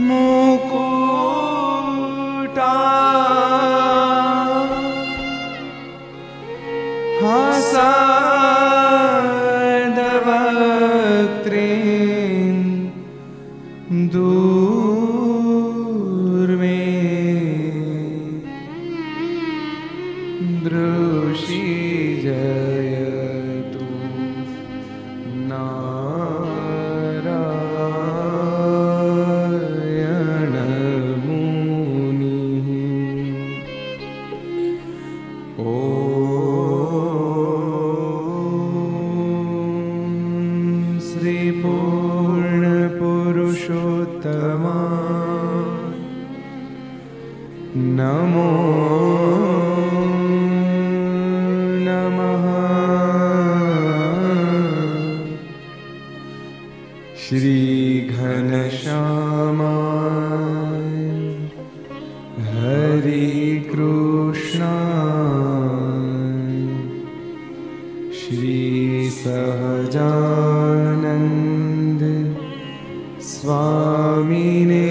मुकुटा हसद वक्त्रें दूर में दृषि जयतु नारायण मुनिः ओ नमो नमः श्री घनश्यामाय हरि कृष्णाय श्री सहजानंद स्वामिने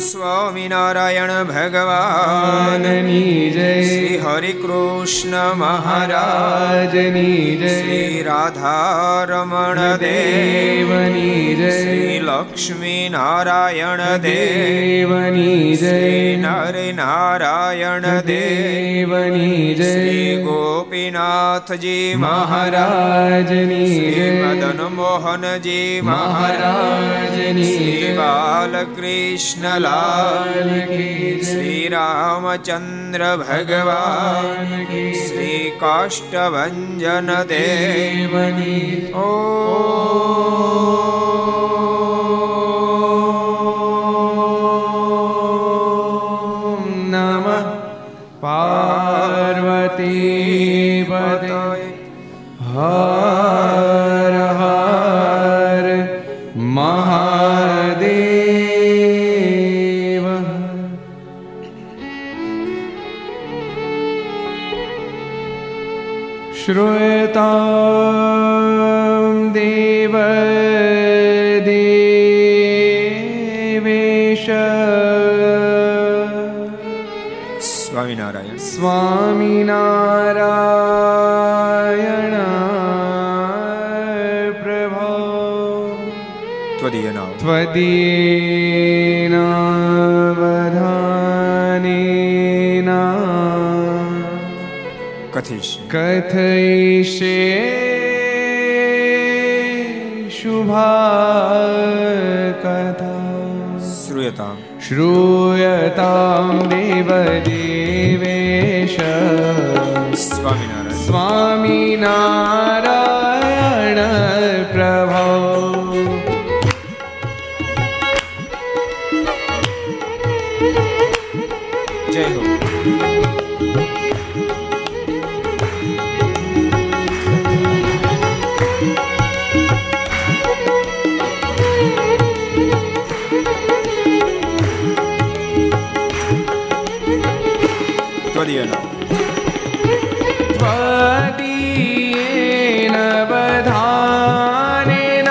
स्वामीनारायण भगवान की जय। श्री हरि कृष्ण महाराज की जय। श्री राधारमण देव की जय। श्री लक्ष्मी नारायण देव की जय। श्री नर नारायण देव की जय। श्री गोपीनाथ जी महाराज की जय। श्री मदन मोहन जी महाराज की जय। श्री बालकृष्ण लाल की, श्री रामचंद्र भगवान की, श्री काष्ठभंजन देव की। ओ नमः पार्वती पतये। हर हर महादेव। श्रुतां देव देवेश। स्वामीनारायण स्वामीनारायण प्रभो त्वदीयनावधानेन कथयिष्ये शुभा कथा। श्रूयतां देवदेवेश। स्वामीनारायण प्रभो। जय हो। त्वदीयेन अवधानेन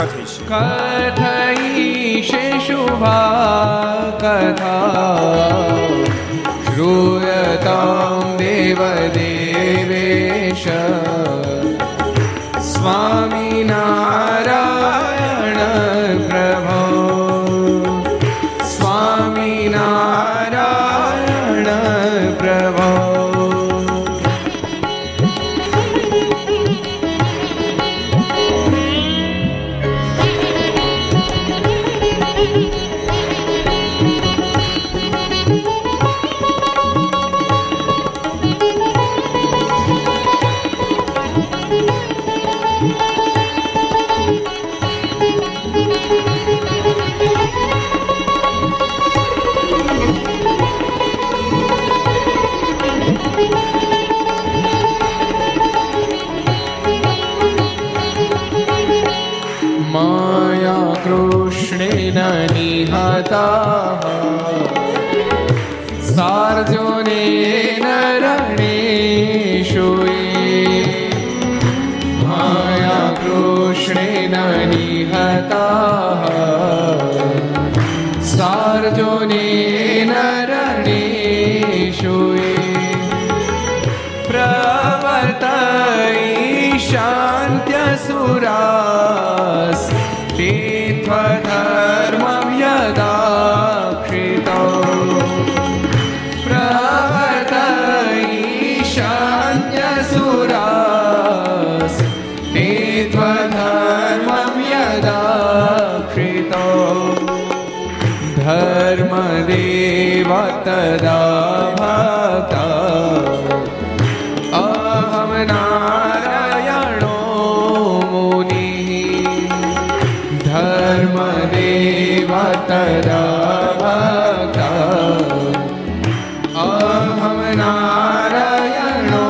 कथयिष्ये शुभा कथा। श्रूयतां देवदेवेश। स्वामीनारायण प्रभो। कृष्णेन निहताः सार्जनेन रणेषु ये। न निहताः सार्जुनेन रणेषु प्रवर्त ईशान्त्यसुरास् ते त्वधर्मं यदाश्रितौ प्रवर्त ईशान्त्यसुरास् ते त्वधर्मं यदाश्रितौ धर्मदेव तदा भक्ता तदा भक्ता अहं नारायणो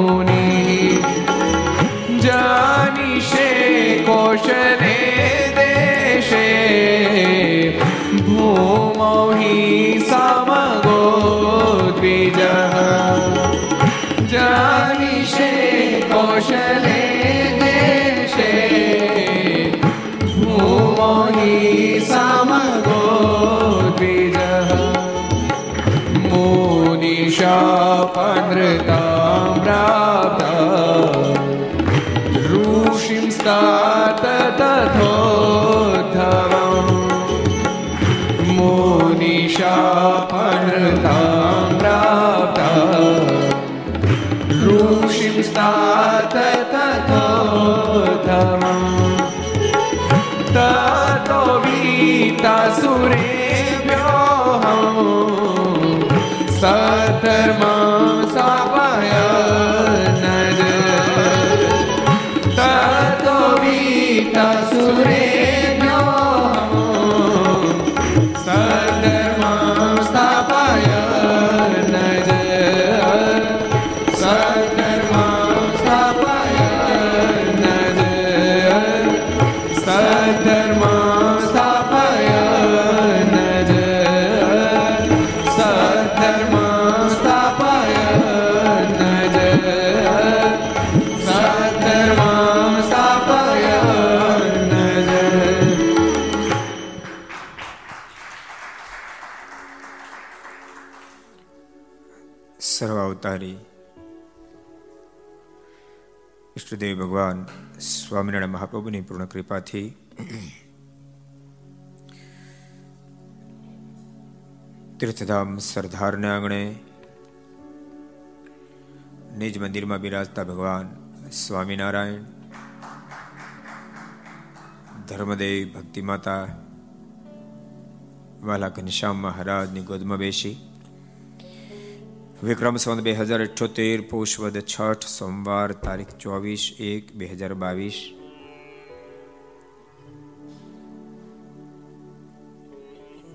मुनिः जानीषे कोशले देशे भूमौ हि समगो द्विजः जानीषे कोशले शापनृतां प्राप्ता ऋषिं स्तात तथोद्धवं मुनिशापनृतां प्राप्ता ऋषिं स्तात तथोद्धवं ततो वीतासुरेभ्योऽहम् सद्धर्मं सापयन् ततो वीतासुरेभ्योऽहं सद्धर्मं सापयन् सद्धर्मं सापयन् सद्धर्मं ઈષ્ટદેવ ભગવાન સ્વામિનારાયણ મહાપ્રભુની પૂર્ણ કૃપાથી તીર્થધામ સરદારને આંગણે નિજ મંદિરમાં બિરાજતા ભગવાન સ્વામિનારાયણ, ધર્મદેવ, ભક્તિ માતા, વાલા ઘનશ્યામ મહારાજની ગોદમાં બેસી વિક્રમ સંવત 2078 પૌષ વદ 6 સોમવાર તારીખ 24/1/2022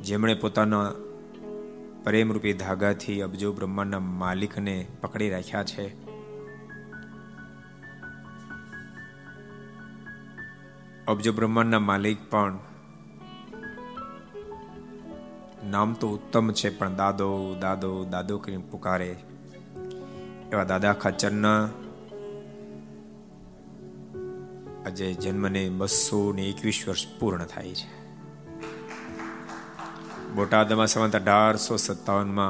જેમણે પોતાના પ્રેમરૂપી ધાગાથી અબજો બ્રહ્માંડના માલિકને પકડી રાખ્યા છે, અબજો બ્રહ્માંડના માલિક પણ નામ તો ઉત્તમ છે, પણ દાદો દાદો દાદો કરીને પુકારે એવા દાદા ખાચરના આજે જન્મને 221 વર્ષ પૂર્ણ થાય છે. બોટાદમાં સંવત 1857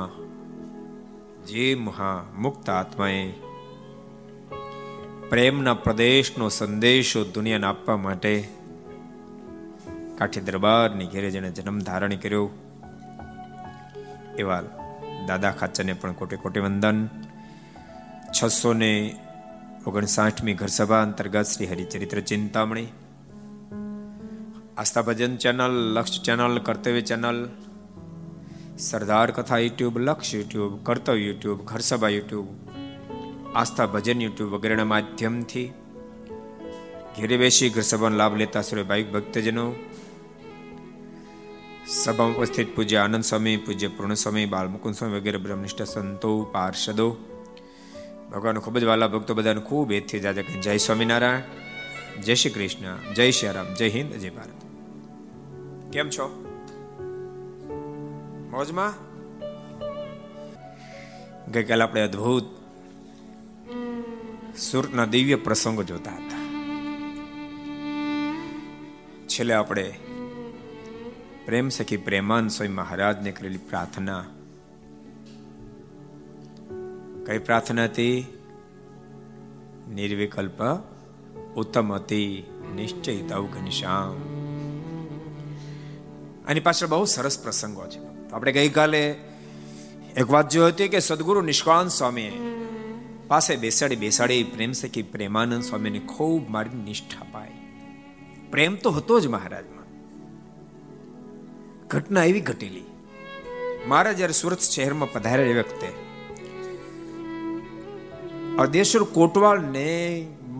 જે મહા મુક્ત આત્માએ પ્રેમના પ્રદેશનો સંદેશો દુનિયાને આપવા માટે કાઠી દરબારની ઘેરે જેને જન્મ ધારણ કર્યો એવા દાદા ખાચરને પણ કોટે કોટે વંદન. 659મી ઘરસભા અંતર્ગત Shri Haricharitra Chintamani, Aastha Bhajan channel, Laksh channel, Kartavya channel, Sardar Katha YouTube, Laksh YouTube, Kartavya YouTube, Gharsabha YouTube, Aastha Bhajan YouTube વગેરેના માધ્યમથી ઘેરે બેસી ઘરસભાનો લાભ લેતા શ્રી ભાઈ ભક્તજનો, સભામાં ઉપસ્થિત પૂજ્ય આનંદ સ્વામી, પૂજ્ય પૂર્ણ સ્વામી, બાલમુકુંદ સ્વામી વગેરે બ્રહ્મનિષ્ઠ સંતો, પાર્ષદો, ભગવાન ખૂબ જ વાલા ભક્તો બધાને ખૂબ એથી જાજે જય સ્વામિનારાયણ, જય શ્રી કૃષ્ણ, જય શ્રી રામ, જય હિન્દ, જય ભારત. કેમ છો? મોજમાં? ગઈકાલે આપણે અદભુત સુરતના દિવ્ય પ્રસંગો જોતા હતા. છેલ્લે આપણે પ્રેમ સખી પ્રેમાન સ્વામી મહારાજને કરેલી પ્રાર્થના, કઈ પ્રાર્થના હતી? નિર્વિકલ્પ ઉત્તમ હતી નિશ્ચયિત અવઘનિશામ. આની પાછળ બહુ સરસ પ્રસંગો છે. આપણે ગઈકાલે એક વાત જોઈ હતી કે સદગુરુ નિષ્કાળ સ્વામી પાસે બેસાડી પ્રેમ સખી પ્રેમાનંદ સ્વામીને ખૂબ મારી નિષ્ઠા અપાય. પ્રેમ તો હતો જ મહારાજમાં. ઘટના એવી ઘટેલી, મહારાજ જ્યારે સુરત શહેરમાં પધારે એ વખતે અર્ધેશ્વર કોટવાળને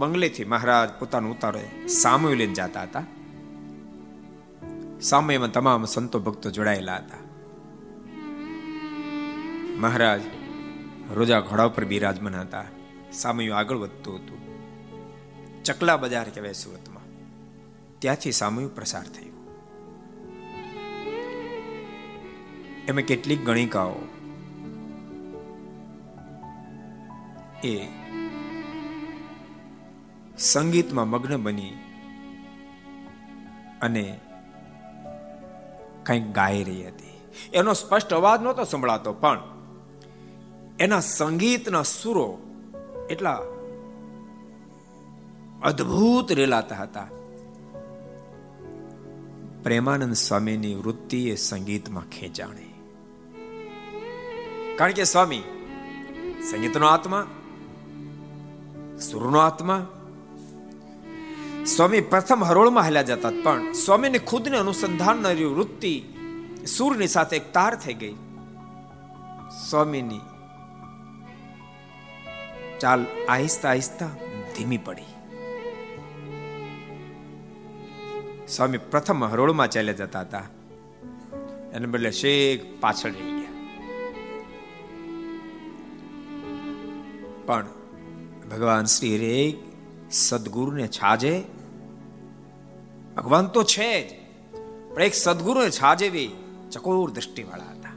બંગલેથી મહારાજ પોતાનો ઉતારો સામુએ લઈને જતા હતા. સામુએમાં તમામ સંતો ભક્તો જોડાયેલા હતા. મહારાજ રોજા ઘોડા પર બિરાજમાન હતા. સામુયું આગળ વધતું હતું. ચકલા બજાર કહેવાય સુરતમાં, ત્યાંથી સામુયું પ્રસાર થયું. એમાં કેટલીક ગણિકાઓ એ સંગીતમાં મગ્ન બની અને કંઈક ગાઈ રહી હતી. એનો સ્પષ્ટ અવાજ નહોતો સંભળાતો, પણ એના સંગીતના સુરો એટલા અદ્ભુત રેલાતા હતા. પ્રેમાનંદ સ્વામીની વૃત્તિ એ સંગીતમાં ખેંચાણી, કારણ કે સ્વામી સંગીતનો આત્મા, સુરનો આત્મા. સ્વામી પ્રથમ હરોળમાં હેલા જતા, પણ સ્વામીને ખુદને અનુસંધાનની વૃત્તિ સૂરની સાથે એક તાર થઈ ગઈ. સ્વામીની ચાલ આહિસ્તા આહિસ્તા ધીમી પડી. સ્વામી પ્રથમ હરોળમાં ચાલ્યા જતા હતા, એને બદલે શેખ પાછળ રહી ગયા. પણ ભગવાન શ્રી હરે સદગુરુને છાજે. ભગવાન તો છે જ, પણ એક સદગુરુને છાજેવી ચકોર દ્રષ્ટિવાળા હતા.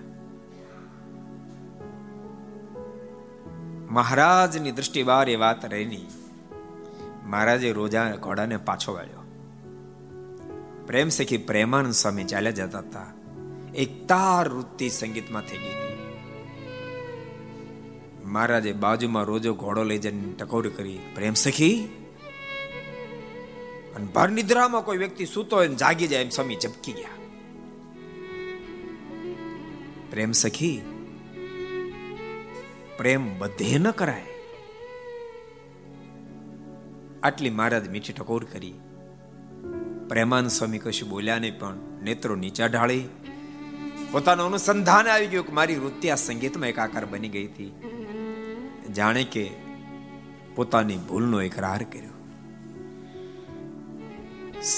મહારાજની દ્રષ્ટિ બહાર એ વાત રહી. મહારાજે રોજા ઘોડાને પાછો વાળ્યો. પ્રેમ સખી પ્રેમાનંદ સ્વામી ચાલ્યા જતા હતા. એક તાર વૃત્તિ સંગીતમાં થઈ ગઈ હતી. મહારાજે બાજુમાં રોજો ઘોડો લઈ જઈને ટકોરી કરી, પ્રેમ સખી. અને ભર નિદ્રામાં કોઈ વ્યક્તિ સૂતો હોય જાગી જાય એમ સ્વામી ઝબકી ગયા. પ્રેમ સખી, પ્રેમ બધે ન કરાય. આટલી મહારાજ મીઠી ટકોર કરી. પ્રેમાનંદ સ્વામી કશું બોલ્યા નહીં, પણ નેત્રો નીચા ઢાળી પોતાનું અનુસંધાન આવી ગયું કે મારી વૃત્તિ આ સંગીતમાં એક આકાર બની ગઈ હતી. જાણે કે પોતાની ભૂલનો એકરાર કર્યો.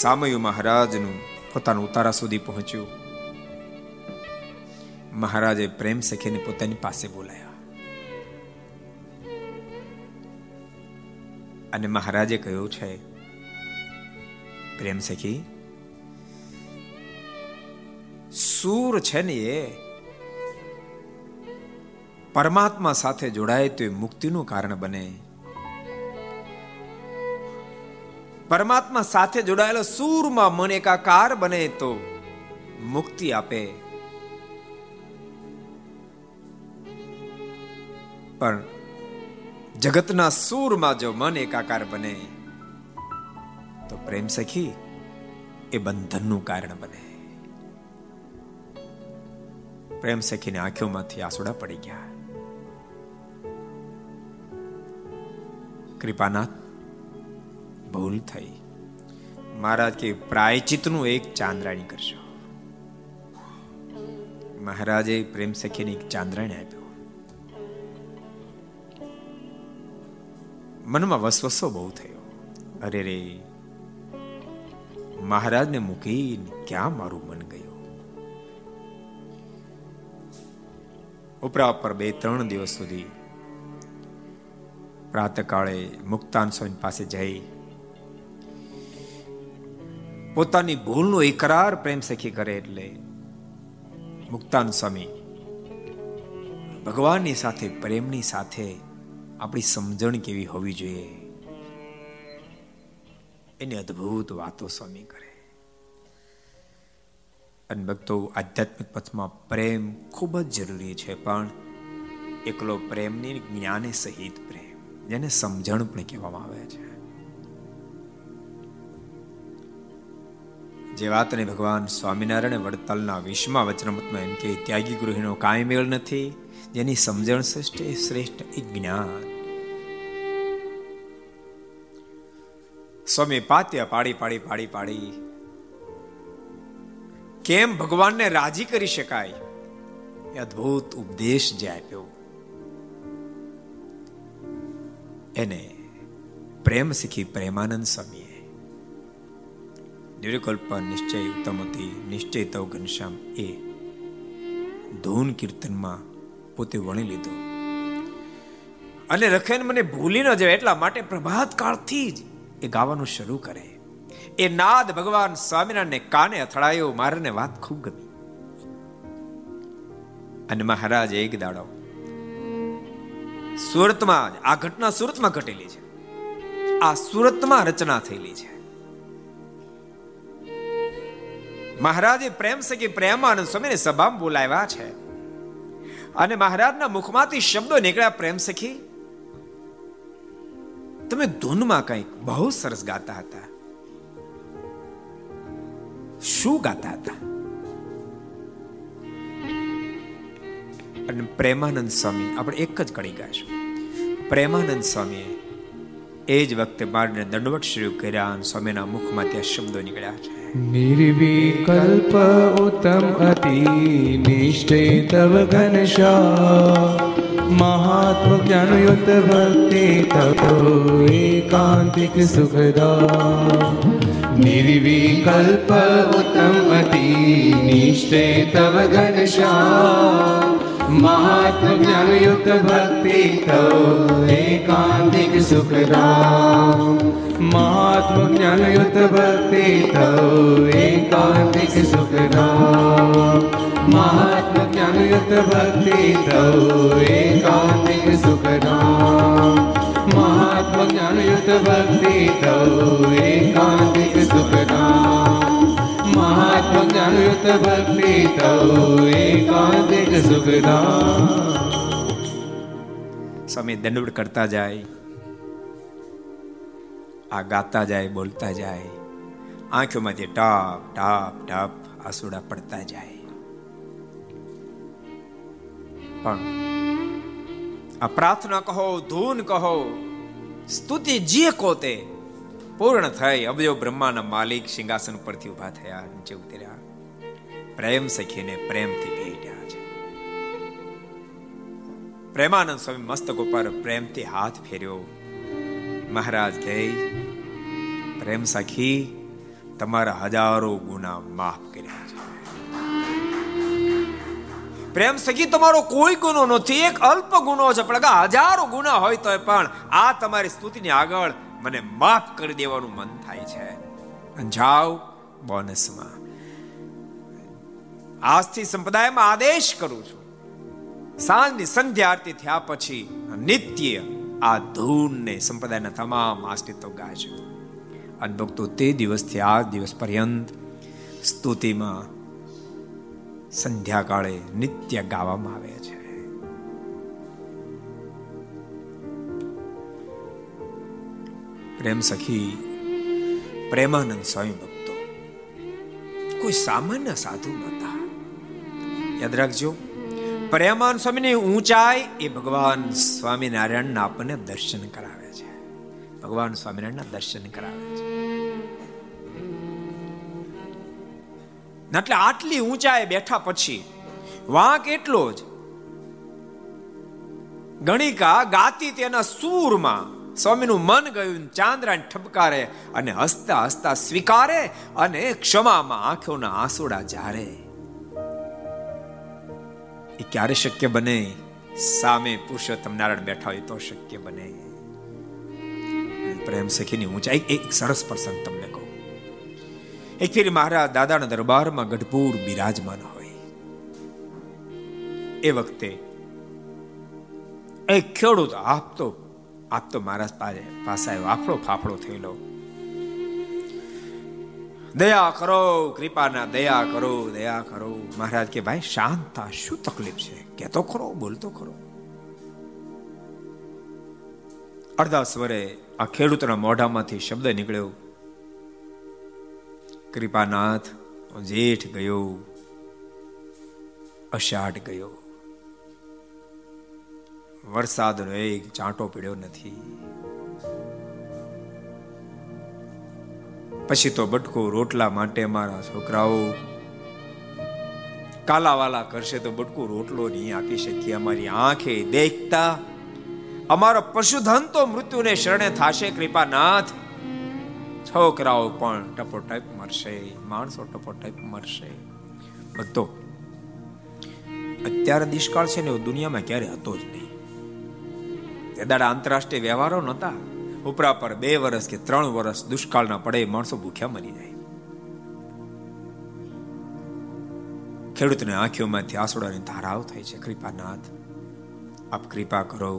સામયુ મહારાજનું પોતાનું ઉતારા સુધી પહોંચ્યું. મહારાજે પ્રેમ સખીને પોતાની પાસે બોલાયા અને મહારાજે કહ્યું છે, પ્રેમ સખી, સૂર છે ને એ પરમાત્મા સાથે જોડાય તો એ મુક્તિનું કારણ બને. પરમાત્મા સાથે જોડાયેલો સૂરમાં મન એકાકાર બને તો મુક્તિ આપે. પણ જગતના સૂરમાં જો મન એકાકાર બને તો પ્રેમ સખી એ બંધનનું કારણ બને. પ્રેમ સખીને આંખોમાંથી આંસુડા પડી ગયા. કૃપાનાથ, ભૂલ થઈ. મહારાજ કે પ્રાયચિતનું એક ચાંદ્રાણી કરશો. મહારાજે પ્રેમ સખીને એક ચાંદ્રાણી આપ્યો. મનમાં વસવસો બહુ થયો. અરે રે, મહારાજને મૂકીને ક્યાં મારું મન ગયું? ઉપરા ઉપર 2-3 દિવસ સુધી પ્રાતકાળે મુક્તાન સ્વામી પાસે જઈ પોતાની ભૂલનો એકરાર પ્રેમ સખી કરે. એટલે મુક્તાન સ્વામી ભગવાનની સાથે, પ્રેમની સાથે આપણી સમજણ કેવી હોવી જોઈએ એની અદ્ભુત વાતો સ્વામી કરે. અને ભક્તો આધ્યાત્મિક પથમાં પ્રેમ ખૂબ જ જરૂરી છે, પણ એકલો પ્રેમ નહીં, જ્ઞાને સહિત પ્રેમ, જેને સમજણ પણ કહેવામાં આવે છે. જે વાતને ભગવાન સ્વામિનારાયણ વડતાલના વિશ્વમાં વચનામૃતમાં એમ કે ત્યાગી ગૃહિણીનો કાંઈ મેળ નથી, જેની સમજણ શ્રેષ્ઠ એ જ્ઞાન. સ્વામી પાત્યા પાડી પાડી પાડી પાડી કેમ ભગવાનને રાજી કરી શકાય એ અદ્ભુત ઉપદેશ જે આપ્યો એને પ્રેમ શીખી પ્રેમાનંદ સ્વામીએ. નિર્વિકલ્પ નિશ્ચય ઉત્તમતિ નિશ્ચય તવ ઘનશ્યામ એ ધૂન કીર્તનમાં પોતે વણી લીધો અને રખેન મને ભૂલી ન જાય એટલા માટે પ્રભાત કાળથી જ એ ગાવાનું શરૂ કરે. એ નાદ ભગવાન સ્વામિનારાયણને કાને અથડાયો. મારને વાત ખૂબ ગમી અને મહારાજ એક દાડો સુરતમાં, આ ઘટના સુરતમાં ઘટેલી છે, આ સુરતમાં રચના થયેલી છે. મહારાજે પ્રેમ સખી પ્રેમાનંદ સ્વામીને સભામાં બોલાવ્યા છે અને મહારાજના મુખમાંથી શબ્દો નીકળ્યા, પ્રેમ સખી તમે ધૂનમાં કંઈક બહુ સરસ ગાતા હતા, શું ગાતા હતા? અને પ્રેમાનંદ સ્વામી, આપણે એક જ કડી ગાઈશું. પ્રેમાનંદ સ્વામીએ એ જ વખતે મારને દંડવત શરૂ કર્યા અને સ્વામીના મુખમાં ત્યાં શબ્દો નીકળ્યા છે. નિર્વિકલ્પ ઉત્તમ અતિ નિશ્ચય તવ ઘનશ્યામ મહાત્મ જ્ઞાનયુક્ત ભક્તિ તપો એકાંતિક સુખદા. નિર્વિકલ્પ ઉત્તમ અતિ નિશ્ચય તવ ઘનશ્યામ મહાત્મ જ્ઞાનયુક્ત ભક્તિ તવ એકાંતિક સુખદા. મહાત્મ જ્ઞાનયુક્ત ભક્તિ તવ એકાંતિક સુખદા. મહાત્મ જ્ઞાનયુક્ત ભક્તિ તવ એકાંતિક સુખદા. મહાત્મ જ્ઞાનયુક્ત ભક્તિ તવ એકાંતિક સુખદા. મહાત્મ જ્ઞાનયુક્ત ભક્તિ તવ એકાંતિક સુખદા. સ્વામી દંડવત કરતા જાય, આ ગાતા જાય, બોલતા જાય, આંખોમાંથી ટાપ ટાપ ટાપ આંસુડા પડતા જાય. પણ આ પ્રાર્થના કહો, ધૂન કહો, સ્તુતિ જે કોતે પૂર્ણ થઈ અબજો બ્રહ્માના માલિક સિંહાસન પરથી ઉભા થયા, નીચે ઉતર્યા, પ્રેમ સખીને પ્રેમથી ભેટ્યા છે. પ્રેમાનંદ સ્વામી મસ્તક ઉપર પ્રેમથી હાથ ફેર્યો. મહારાજ કહે, પ્રેમ સખી તમારા હજારો ગુના માફ કર્યા છે. પ્રેમ સખી તમારો કોઈ ગુનો નથી, એક અલ્પ ગુનો છે, પણ હજારો ગુના હોય તો પણ આ તમારી સ્તુતિને આગળ મને માફ કરી દેવાનું મન થાય છે. જાઓ બોનસમાં. આજથી સંપ્રદાયમાં આદેશ કરું છું, સાંજની સંધ્યા આરતી થયા પછી નિત્ય આ ધૂનને સંપ્રદાયના તમામ આશ્રિતો ગાજો. અને ભક્તો તે દિવસથી આ દિવસ પર્યંત સ્તુતિમાં સંધ્યાકાળે નિત્ય ગાવામાં આવે છે. પ્રેમ સખી પ્રેમાનંદ સ્વામી ભક્તો કોઈ સામાન્ય સાધુ નતા. યાદ રાખજો, પ્રેમાનંદ સ્વામીની ઊંચાઈ એ ભગવાન સ્વામિનારાયણના આપણને દર્શન કરાવે છે, ભગવાન સ્વામિનારાયણના દર્શન કરાવે છે. એટલે આટલી ઊંચાઈ બેઠા પછી વાંક એટલો જ ગણિકા ગાતી તેના સૂરમાં સ્વામીનું મન ગયું, ચાંદરાને ઠપકારે અને હસતા હસતા સ્વીકારે અને ક્ષમામાં આંખોના આંસુડા ઝારે. એ ક્યારે શક્ય બને? સામે પુરુષોત્તમ નારાયણ બેઠા હોય તો શક્ય બને. પ્રેમ સખીની ઊંચાઈ એક સરસ પ્રસંગ તમને કહું. એક ફેરી મહારાજ દાદાના દરબારમાં ગઢપુર બિરાજમાન હોય. એ વખતે એક ખેડૂત આપતો મહારાજ પાસે આવ્યો, આફળો ફાફળો થયેલો. દયા કરો, કૃપાના દયા કરો, દયા કરો. મહારાજ કે ભાઈ શાંત થા, શું તકલીફ છે કેતો ખરો, બોલતો ખરો. અડધા સ્વરે આ ખેડૂતના મોઢામાંથી શબ્દ નીકળ્યો, કૃપાનાથ જેઠ ગયો, અષાઢ ગયો, વરસાદનો એક ચાંટો પડ્યો નથી. પછી તો બટકો રોટલા માટે મારા છોકરાઓ કાલાવાલા કરશે તો બટકો રોટલો નહીં આપી શકીએ. અમારી આંખે દેખતા અમારો પશુધન તો મૃત્યુને શરણે થશે કૃપાનાથ, છોકરાઓ પણ ટપોટપ મરશે, માણસો ટપોટપ મરશે. ભક્તો, અત્યારે દુષ્કાળ છે ને દુનિયામાં ક્યારે હતો જ નહીં. દાડા આંતરરાષ્ટ્રીય વ્યવહારો નહોતા, ઉપરા પર 2 વર્ષ કે 3 વર્ષ દુષ્કાળના પડે માણસો ભૂખ્યા મરી જાય. ખેડૂતની આંખોમાંથી આંસુડાની ધારાઓ થાય છે, કૃપાનાથ આપ કૃપા કરો,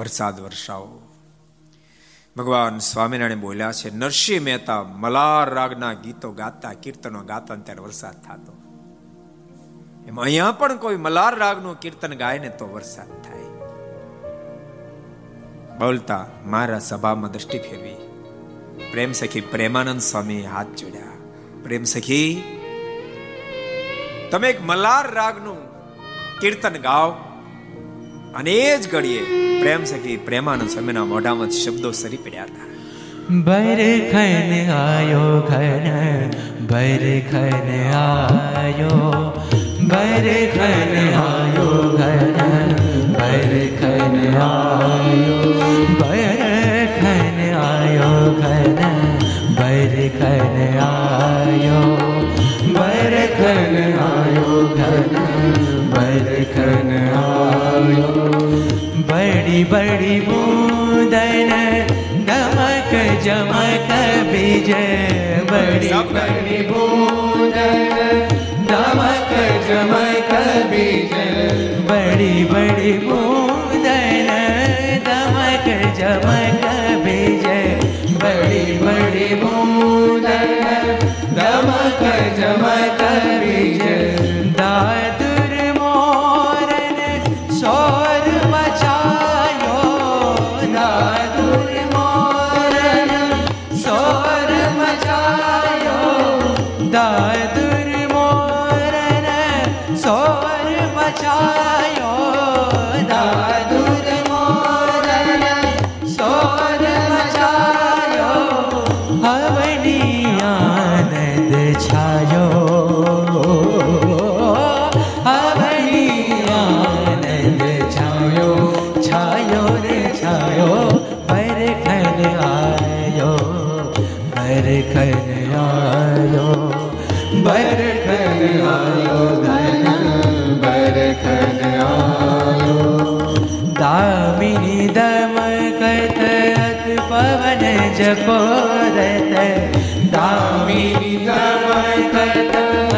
વરસાદ વરસાવો. ભગવાન સ્વામિનારાયણ બોલ્યા છે, નરસિંહ મહેતા મલાર રાગના ગીતો ગાતા, કીર્તનો ગાતા, ત્યારે વરસાદ થતો. એમ અહીંયા પણ કોઈ મલાર રાગનું કીર્તન ગાય ને તો વરસાદ થાય. બોલતા મારા સભામાં દ્રષ્ટિ ફેરવી, પ્રેમ સખી પ્રેમાનંદ સ્વામી હાથ જોડ્યા, પ્રેમ સખી તમે એક મલાર રાગનું કીર્તન ગાઓ. અને એ જ ઘડીએ પ્રેમ સખી પ્રેમાનંદ સ્વામીના મોઢામાં શબ્દો સરી પડ્યા હતા, ભર ખન આયો ઘન ભર ખન આયો ભરખન આયો ઘન ભરખન આયો ભરખન આયો ઘન ભરખન આયો. બડી બડી બૂંદન ધમક જમક બીજે, બડી બડી બૂંદન ધમક જમક બીજે, બડી બડી બૂંદન ધમક જમક બીજે, બડી બડી બૂંદન ધમક જમક બીજે. દાદુર મોરન શોર મચાયો, દાદુર મોરન શોર મચાયો, દાદુ સોર મચાયો, દાદુર મોરન સોર મચાયો, હવની આનંદ છાયો, હવની આનંદ છાયો, છાયો રે છાયો. ભરખન આયો ભરખન આયો ભરખન આયો ઘન ભરખન આયો. દામિની દમકત અત પવન જકોરત, દામિની દમકત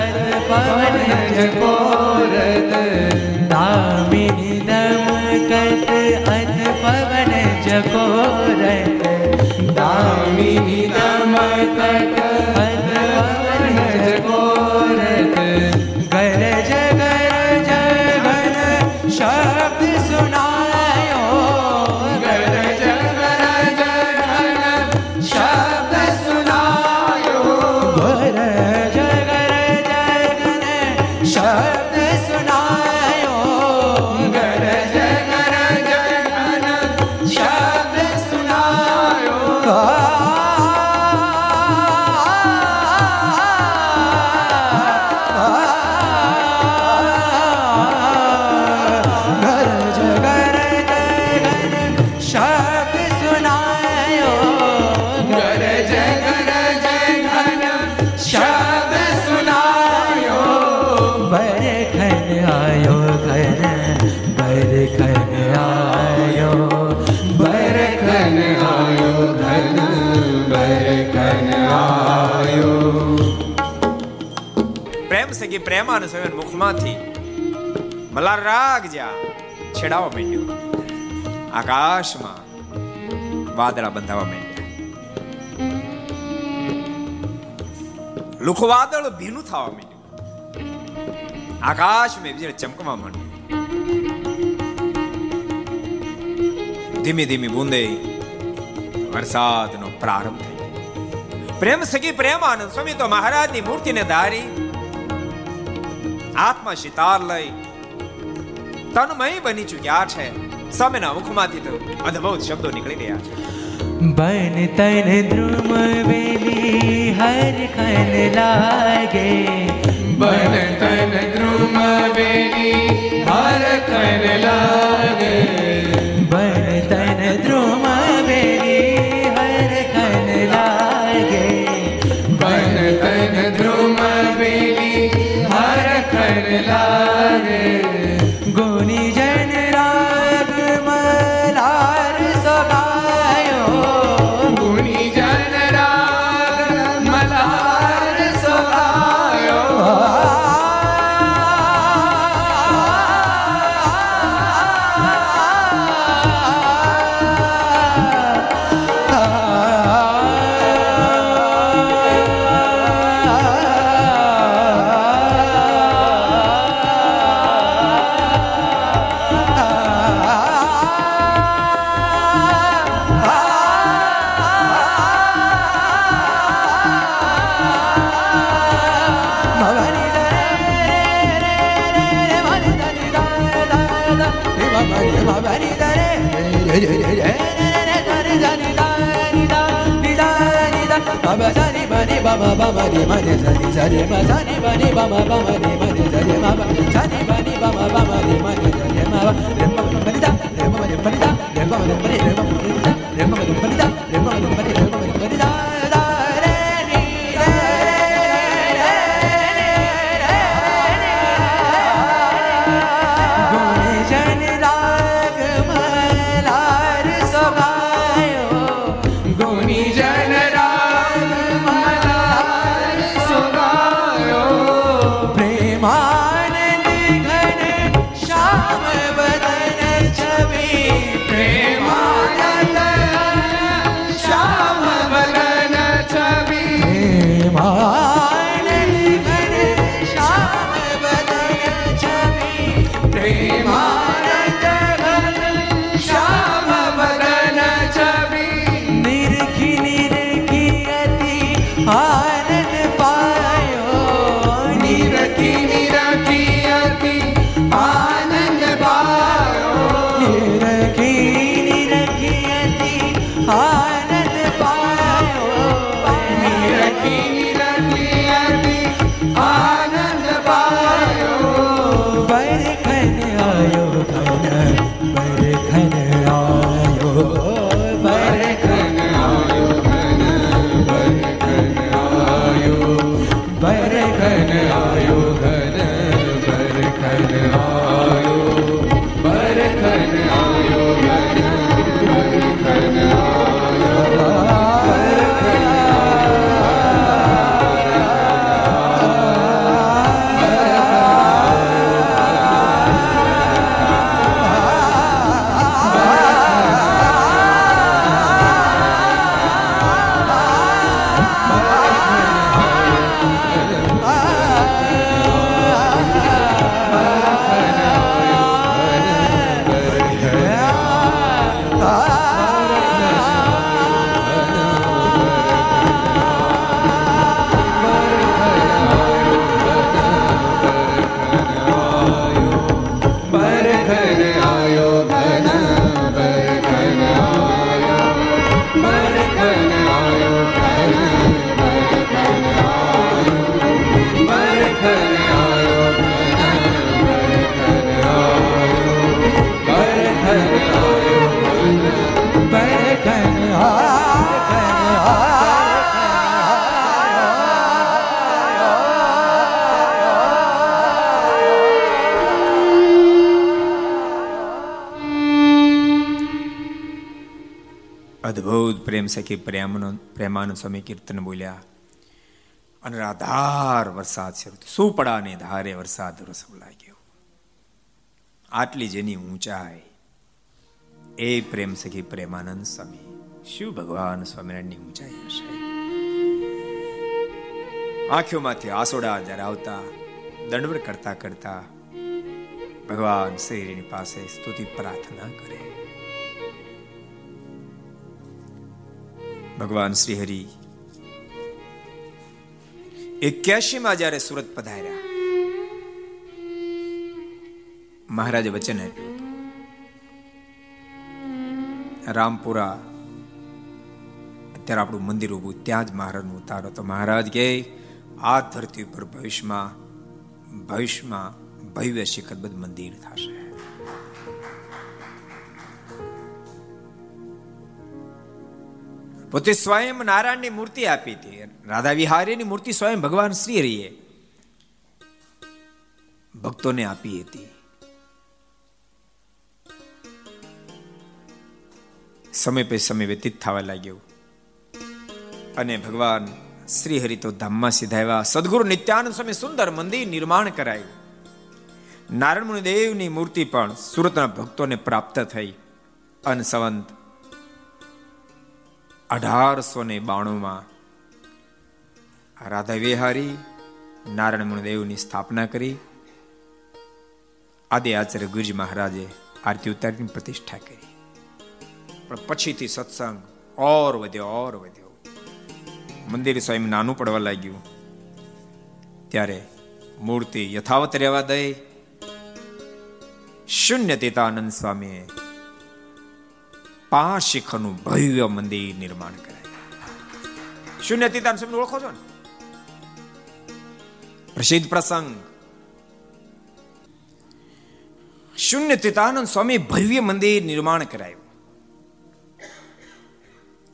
અત પવન જકોરત, દામિની દમકત અત પવન જકોરત, દામિની દમકત અત પવન જકોરત. ગરજ ઘન શબ્દ સુનાયો, ગરજ ઘન શબ્દ સુનાયો, ગરજ ઘન શબ્દ સુનાયો, ગરજ ઘન શબ્દ સુનાયો. પ્રેમ સખી પ્રેમાનંદ સ્વામી મુખમાંથી મલાર રાગ છેડાવા માંડ્યો, આકાશમાં વાદળા બંધાવા માંડ્યા. લુખવાદળ ભીનું થવા માંડ્યું, આકાશ મેં વીજળી ચમકવા માંડ્યું, ધીમે ધીમે બુંદે વરસાદનો પ્રારંભ થયો. પ્રેમ સખી પ્રેમાનંદ સ્વામી તો મહારાજની મૂર્તિને ધારી હાથમાં સિતાર લઈ તન્મય બની ચૂક્યા છે. સામેના મુખમાંથી તો અદ્ભુત શબ્દો નીકળી રહ્યા છે. बन तन द्रुम वेली हर खन लागे, बन तन द्रुम वेली हर खन लागे, बन तन द्रुम वेली हर खन लागे, बन तन द्रुम वेली हर खन लागे, गुनी जन राग मलार सभा baba baba re mane sare sare mane bane baba baba re mane sare baba sare bane baba baba re mane sare baba re mane parida re mane parida re mane parida re mane parida re mane parida da re ni re re re gune jan rag malar sogayo gune jan પ્રેમ સખી પ્રેમાનંદ સ્વામી કીર્તન બોલ્યા. અનરાધાર વરસાદ શરૂ, સુપડાને ધારે વરસાદ વરસવા લાગ્યો. આટલી જેની ઊંચાઈ એ પ્રેમ સખી પ્રેમાનંદ સ્વામી, શું ભગવાન સ્વામિનારાયણની ઊંચાઈ હશે. આંખોમાંથી આસોડા ઝરાવતા દંડવત કરતા કરતા ભગવાન શરીરની પાસે સ્તુતિ પ્રાર્થના કરે. ભગવાન શ્રી હરિ 81માં જયારે સુરત પધાર્યા, મહારાજે વચન આપ્યું હતું, રામપુરા અત્યારે આપણું મંદિર ઉભું, ત્યાં જ મહારાજનો ઉતારો. તો મહારાજ કહે આ ધરતી ઉપર ભવિષ્યમાં ભવ્ય શિખરબદ્ધ મંદિર થશે. પોતે સ્વયં નારાયણની મૂર્તિ આપી હતી, રાધા વિહારીની મૂર્તિ સ્વયં ભગવાન શ્રી હરિએ ભક્તોને આપી હતી. સમય પે સમય વ્યતીત થવા લાગ્યો અને ભગવાન શ્રી હરિ તો ધામમાં સીધા આવ્યા. સદગુરુ નિત્યાનંદ સ્વામી સુંદર મંદિર નિર્માણ કરાયું. નારાયણ મુનિ દેવની મૂર્તિ પણ સુરતના ભક્તોને પ્રાપ્ત થઈ અને સંવંત 1892 રાધા વિહારી નારાયણ મુનિદેવની સ્થાપના કરી. આદે આચાર્ય ગુરુજી મહારાજે આરતી ઉતારીની પ્રતિષ્ઠા કરી. પણ પછીથી સત્સંગ ઓર વધ્યો. મંદિર સ્વયં નાનું પડવા લાગ્યું. ત્યારે મૂર્તિ યથાવત રહેવા દઈ શૂન્ય તીતાનંદ સ્વામીએ 5 શિખરનું ભવ્ય મંદિર નિર્માણ કરાયું. શૂન્યતીતાનંદ સ્વામીને ઓળખો છો ને? પ્રસિદ્ધ પ્રસંગ. શૂન્યતીતાનંદ સ્વામી ભવ્ય મંદિર નિર્માણ કરાયું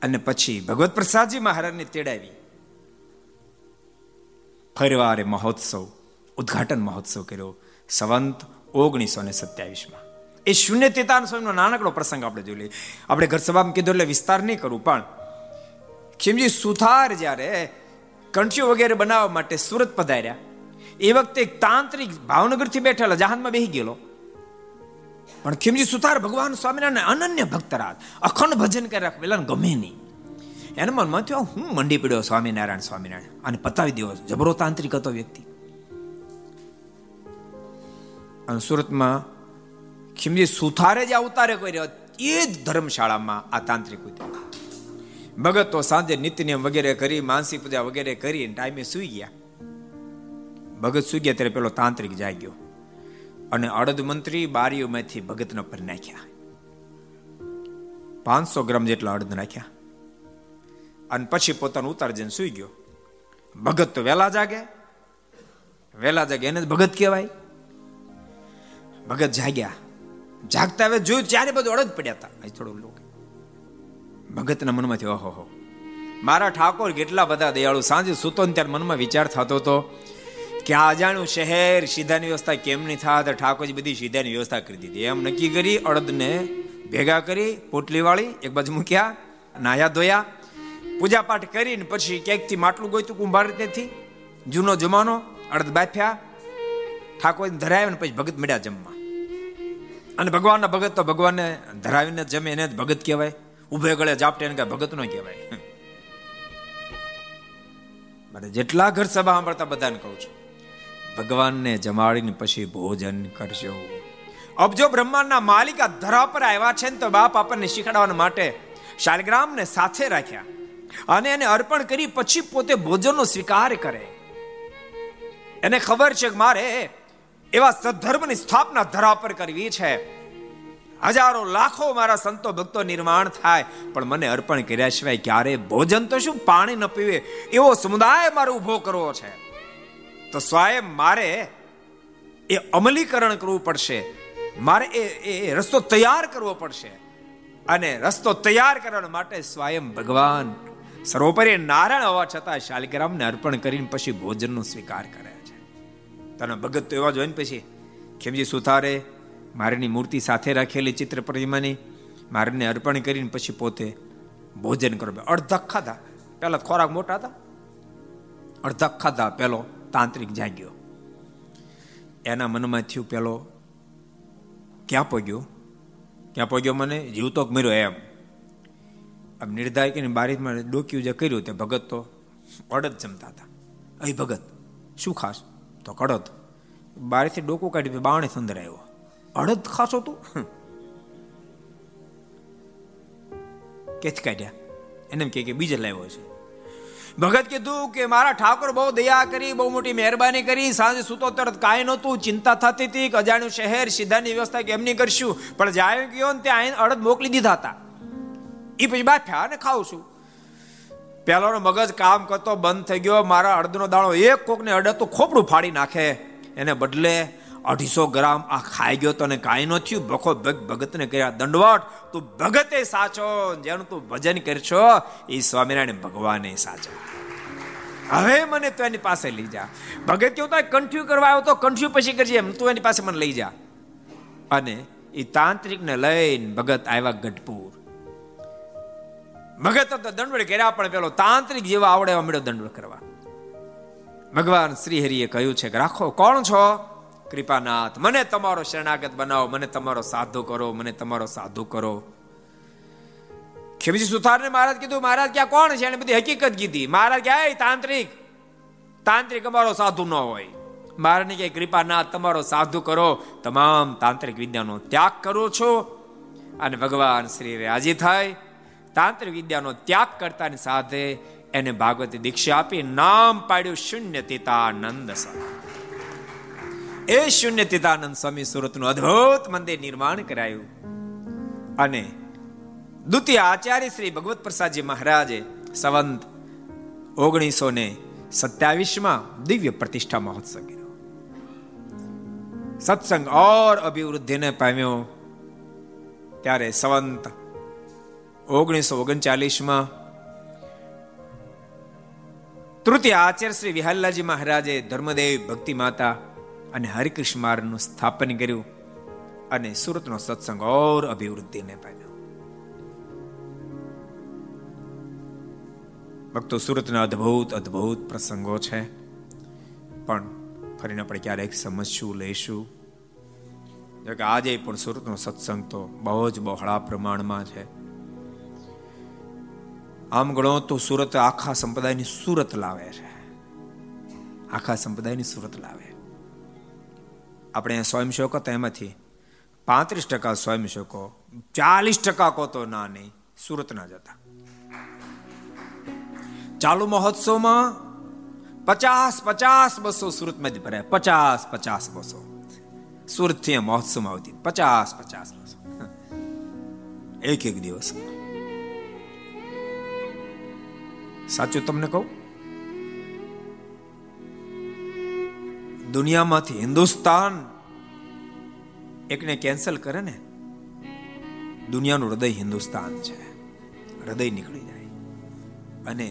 અને પછી ભગવત પ્રસાદજી મહારાજને તેડાવી ફરીવારે મહોત્સવ, ઉદઘાટન મહોત્સવ કર્યો સંવંત 1927. એ શૂન્ય તીતાનંદ સ્વામીનો નાનકડો પ્રસંગ આપણે જોઈ લઈએ. આપણે ઘર સભામાં કીધું એટલે વિસ્તાર નહીં કરું, પણ ખીમજી સુથાર જ્યારે કંઠીઓ વગેરે બનાવવા માટે સુરત પધાર્યા, એ વખતે એક તાંત્રિક ભાવનગરથી બેઠેલા જહાજમાં બેસી ગયેલો. પણ ખીમજી સુથાર ભગવાન સ્વામિનારાયણ અનન્ય ભક્તરાજ, અખંડ ભજન કરી રાખેલા, ગમે નહીં. એને મનમાં થયો હું મંડી પડ્યો સ્વામિનારાયણ, અને પતાવી દેવો. જબરો તાંત્રિક હતો વ્યક્તિ. અને સુરતમાં ખીમજી સુથારે જે અવતારે કર્યો એ જ ધર્મશાળામાં આ તાંત્રિક ઉતાર્યો. ભગતો સાંજે નિત્યનિયમ વગેરે કરી, માનસિક પૂજા વગેરે કરી ટાઈમે સૂઈ ગયા. ભગત સૂઈ ગયા ત્યારે પેલો તાંત્રિક જાગ્યો અને અડધ મંત્રી બારીઓમાંથી ભગતના પર નાખ્યા. 500 ગ્રામ જેટલા અડધ નાખ્યા અને પછી પોતાનું ઉતાર જઈને સૂઈ ગયો. ભગત તો વહેલા જાગે, એને જ ભગત કહેવાય. ભગત જાગ્યા, જાગતા હવે જોયું ત્યારે બધું અડદ પડ્યા હતા. થોડું લોકો ભગતના મનમાંથી ઓહો, મારા ઠાકોર કેટલા બધા દયાળુ. સાંજે સૂતો ને ત્યારે મનમાં વિચાર થતો હતો કે આ અજાણ્યું શહેર સીધાની વ્યવસ્થા કેમ નહીં થાય, ઠાકોરજી બધી સીધાની વ્યવસ્થા કરી દીધી. એમ નક્કી કરી અડદને ભેગા કરી પોટલી વાળી એક બાજુ મૂક્યા, નાયા ધોયા, પૂજા પાઠ કરીને પછી ક્યાંકથી માટલું ગોતું કુંભાર તેથી જૂનો જમાનો અડદ બાફ્યા, ઠાકોર ધરાવ્યા ને પછી ભગત મળ્યા જમવા. અને ભગવાનના ભગત તો ભગવાનને ધરાવીને જમે એને જ ભગત કહેવાય. ઉભે ગળે જાપટે એને ભગત ન કહેવાય. જેટલા ઘર સભા સાંભળતા બધાને કહું છું, ભગવાનને જમાડીને પછી ભોજન કરજો. અબજો બ્રહ્માંડના માલિક આ ધરા પર આવ્યા છે ને, તો બાપ આપણને શીખડાવવા માટે શાલગ્રામને સાથે રાખ્યા અને એને અર્પણ કરી પછી પોતે ભોજનનો સ્વીકાર કરે. એને ખબર છે કે મારે એવા સદ્ધર્મની સ્થાપના ધરા પર કરવી છે. હજારો લાખો મારા સંતો ભક્તો નિર્માણ થાય, પણ મને અર્પણ કર્યા સિવાય ક્યારે ભોજન તો શું, પાણી ન પીવે એવો સમુદાય મારે ઉભો કરવો છે. તો સ્વયં મારે એ અમલીકરણ કરવું પડશે, મારે એ રસ્તો તૈયાર કરવો પડશે. અને રસ્તો તૈયાર કરવા માટે સ્વયં ભગવાન સર્વોપરી નારાયણ હોવા છતાં શાલિગ્રામને અર્પણ કરીને પછી ભોજનનો સ્વીકાર કરે. તને ભગત તો એવા જોઈને પછી ખેમજી સુથારે મારીની મૂર્તિ સાથે રાખેલી ચિત્ર પ્રતિમાની મારીને અર્પણ કરીને પછી પોતે ભોજન કરો. અડધા ખાધા, પહેલા ખોરાક મોટા હતા, અડધા ખાધા. પેલો તાંત્રિક જાગ્યો, એના મનમાં થયું પેલો ક્યાં પહોંચ્યો, મને જીવ તો મર્યો એમ નિર્ધાર કરીને બારીમાં ડોક્યું જે કર્યું તે ભગત તો અડધ જમતા હતા. અહી ભગત શું ખાસ? તો અડદ. બારેથી ડોકું કાઢી બાણે સંદર આવ્યો. અડદ ખાશો તું? કેથી કાઢ્યા? એને એમ કે બીજે લાવ્યો છે. ભગત કીધું કે મારા ઠાકોર બહુ દયા કરી, બહુ મોટી મહેરબાની કરી. સાંજે સૂતો તરત કાંઈ નહોતું, ચિંતા થતી હતી કે અજાણ્યું શહેર, સીધાની વ્યવસ્થા કેમ નહીં કરશું. પણ જાય ગયો ને ત્યાં અડદ મોકલી દીધા હતા. એ પછી બહાર ફ્યા ને ખાઉં છું. પહેલાનો મગજ કામ કરતો બંધ થઈ ગયો. મારા અડદનો દાણો એક કોકને અડદ તો ખોપડું ફાડી નાખે, એને બદલે 250 ગ્રામ આ ખાઈ ગયો તો અને કાંઈ ન થયું. ભખો ભગ ભગતને કર્યા દંડવટ. તું ભગતે સાચો, જેનું તું ભજન કરશો એ સ્વામિનારાયણ ભગવાને સાચા. હવે મને તું એની પાસે લઈ જા. ભગત કેવું તો કન્ફ્યુ કરવા આવ્યો તો કન્ફ્યુ પછી કરજે, તું એની પાસે મને લઈ જા. અને એ તાંત્રિકને લઈને ભગત આવ્યા ગઢપુર. ભગત તો દંડવડ કર્યા, પણ પેલો તાંત્રિક જેવો આવડે એવા મળ્યો દંડવડ કરવા. ભગવાન શ્રીહરિએ કહ્યું છે કે રાખો, કોણ છો? કૃપાનાથ, મને તમારો શરણાગત બનાવો, મને તમારો સાધુ કરો, મને તમારો સાધુ કરો. ખેમજી સુથારને મહારાજ કીધું, મહારાજ ક્યાં કોણ છે? એને બધી હકીકત કીધી. મહારાજ ક્યાં તાંત્રિક, તાંત્રિક અમારો સાધુ ન હોય. મહારાજને કહે કૃપાનાથ તમારો સાધુ કરો. તમામ તાંત્રિક વિદ્યાનો ત્યાગ કરું છું. અને ભગવાન શ્રી રાજી થાય. તાંત્રિક વિદ્યાનો ત્યાગ કરતાની સાથે એને ભાગવતી દીક્ષા આપી. નામ પાડ્યું શૂન્યતીતાનંદ સ્વામી. એ શૂન્યતીતાનંદ સ્વામી સુરતનું અદ્ભુત મંદિર નિર્માણ કરાયું. અને દ્વિતીય આચાર્ય શ્રી ભગવત પ્રસાદજી મહારાજે સંવંત 1927 દિવ્ય પ્રતિષ્ઠા મહોત્સવ કર્યો. સત્સંગ ઓર અભિવૃદ્ધિને પામ્યો. ત્યારે સંવંત 1939 તૃતીય આચાર્ય શ્રી વિહલ્લાજી મહારાજે ધર્મદેવ, ભક્તિ માતા અને હરિકૃષ્ણ મારનું સ્થાપન કર્યું. અને સુરતનો સત્સંગ ઓર અભિવૃદ્ધિને પામ્યો. ભક્તો, સુરતના અદ્ભુત પ્રસંગો છે, પણ ફરીને આપણે ક્યારેક સમજશું, લઈશું. જો કે આજે પણ સુરતનો સત્સંગ તો બહુ જ બહોળા પ્રમાણમાં છે. આમ ગણો તો સુરત આખા સંપ્રદાયની સુરત લાવે છે, આખા સંપ્રદાયની સુરત લાવે. આપણે સ્વયંસેવકો હતા, એમાંથી 35% સ્વયંસેવકો, 40% કહો તો ના નહીં, સુરતના જ હતા. ચાલુ મહોત્સવમાં 50-50 બસો સુરતમાં જ ભરાય. 50-50 બસો સુરતથી મહોત્સવમાં આવતી. 50-50 બસો એક દિવસ. સાચું તમને કહું, દુનિયામાંથી હિન્દુસ્તાન એકને કેન્સલ કરે ને, દુનિયાનું હૃદય હિન્દુસ્તાન છે. હૃદય નીકળી જાય. અને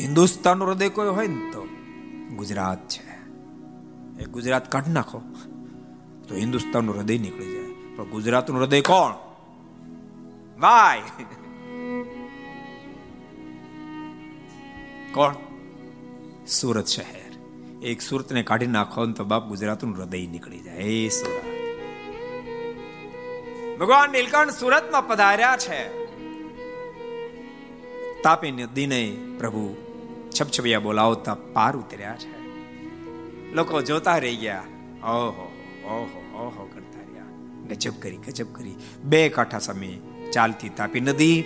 હિન્દુસ્તાનનું હૃદય કોઈ હોય ને તો ગુજરાત છે. એ ગુજરાત કાઢી નાખો તો હિન્દુસ્તાનનું હૃદય નીકળી જાય. પણ ગુજરાતનું હૃદય કોણ? ભાઈ કોણ? સુરત શહેર. એક સુરતને કાઢી નાખો તો બાપ ગુજરાતનું હૃદય નીકળી જાય. એ સુરત. ભગવાન નીલકંઠ સુરતમાં પધાર્યા છે. તાપી નદીને પ્રભુ છપછપિયા બોલાવતા પાર ઉતર્યા છે. લોકો જોતા રહી ગયા. ઓહો ઓહો ઓહો કરતા રહ્યા. ગજબ કરી, ગજબ કરી. બે કાંઠા સામે ચાલતી તાપી નદી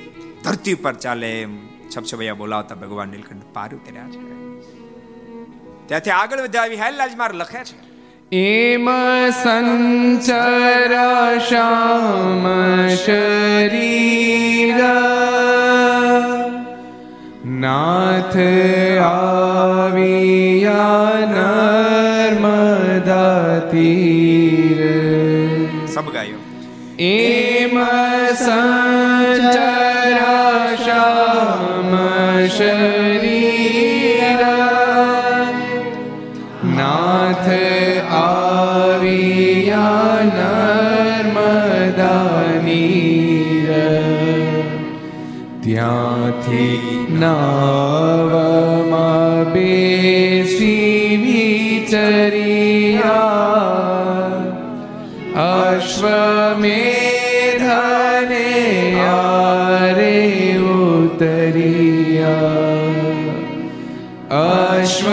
ધરતી પર ચાલે. છપછપિયા બોલાવતા ભગવાન નીલકંઠ પાર ઉતર્યા છે. ત્યાંથી આગળ વધ્યા. વિહલ્લાજ માર લખે છે, એમ સંચર શ્યામ શરીર નાથ આવિયા નર્મદા તીર. સબ ગાયો. એમ સંચર શ્યામ શરીર નાથ આવિયા નર્મદા નીર. ત્યાંથી નાવમાં બેસી વિચર્યા અશ્વમેધને આરે ઉતર્યા. અશ્વ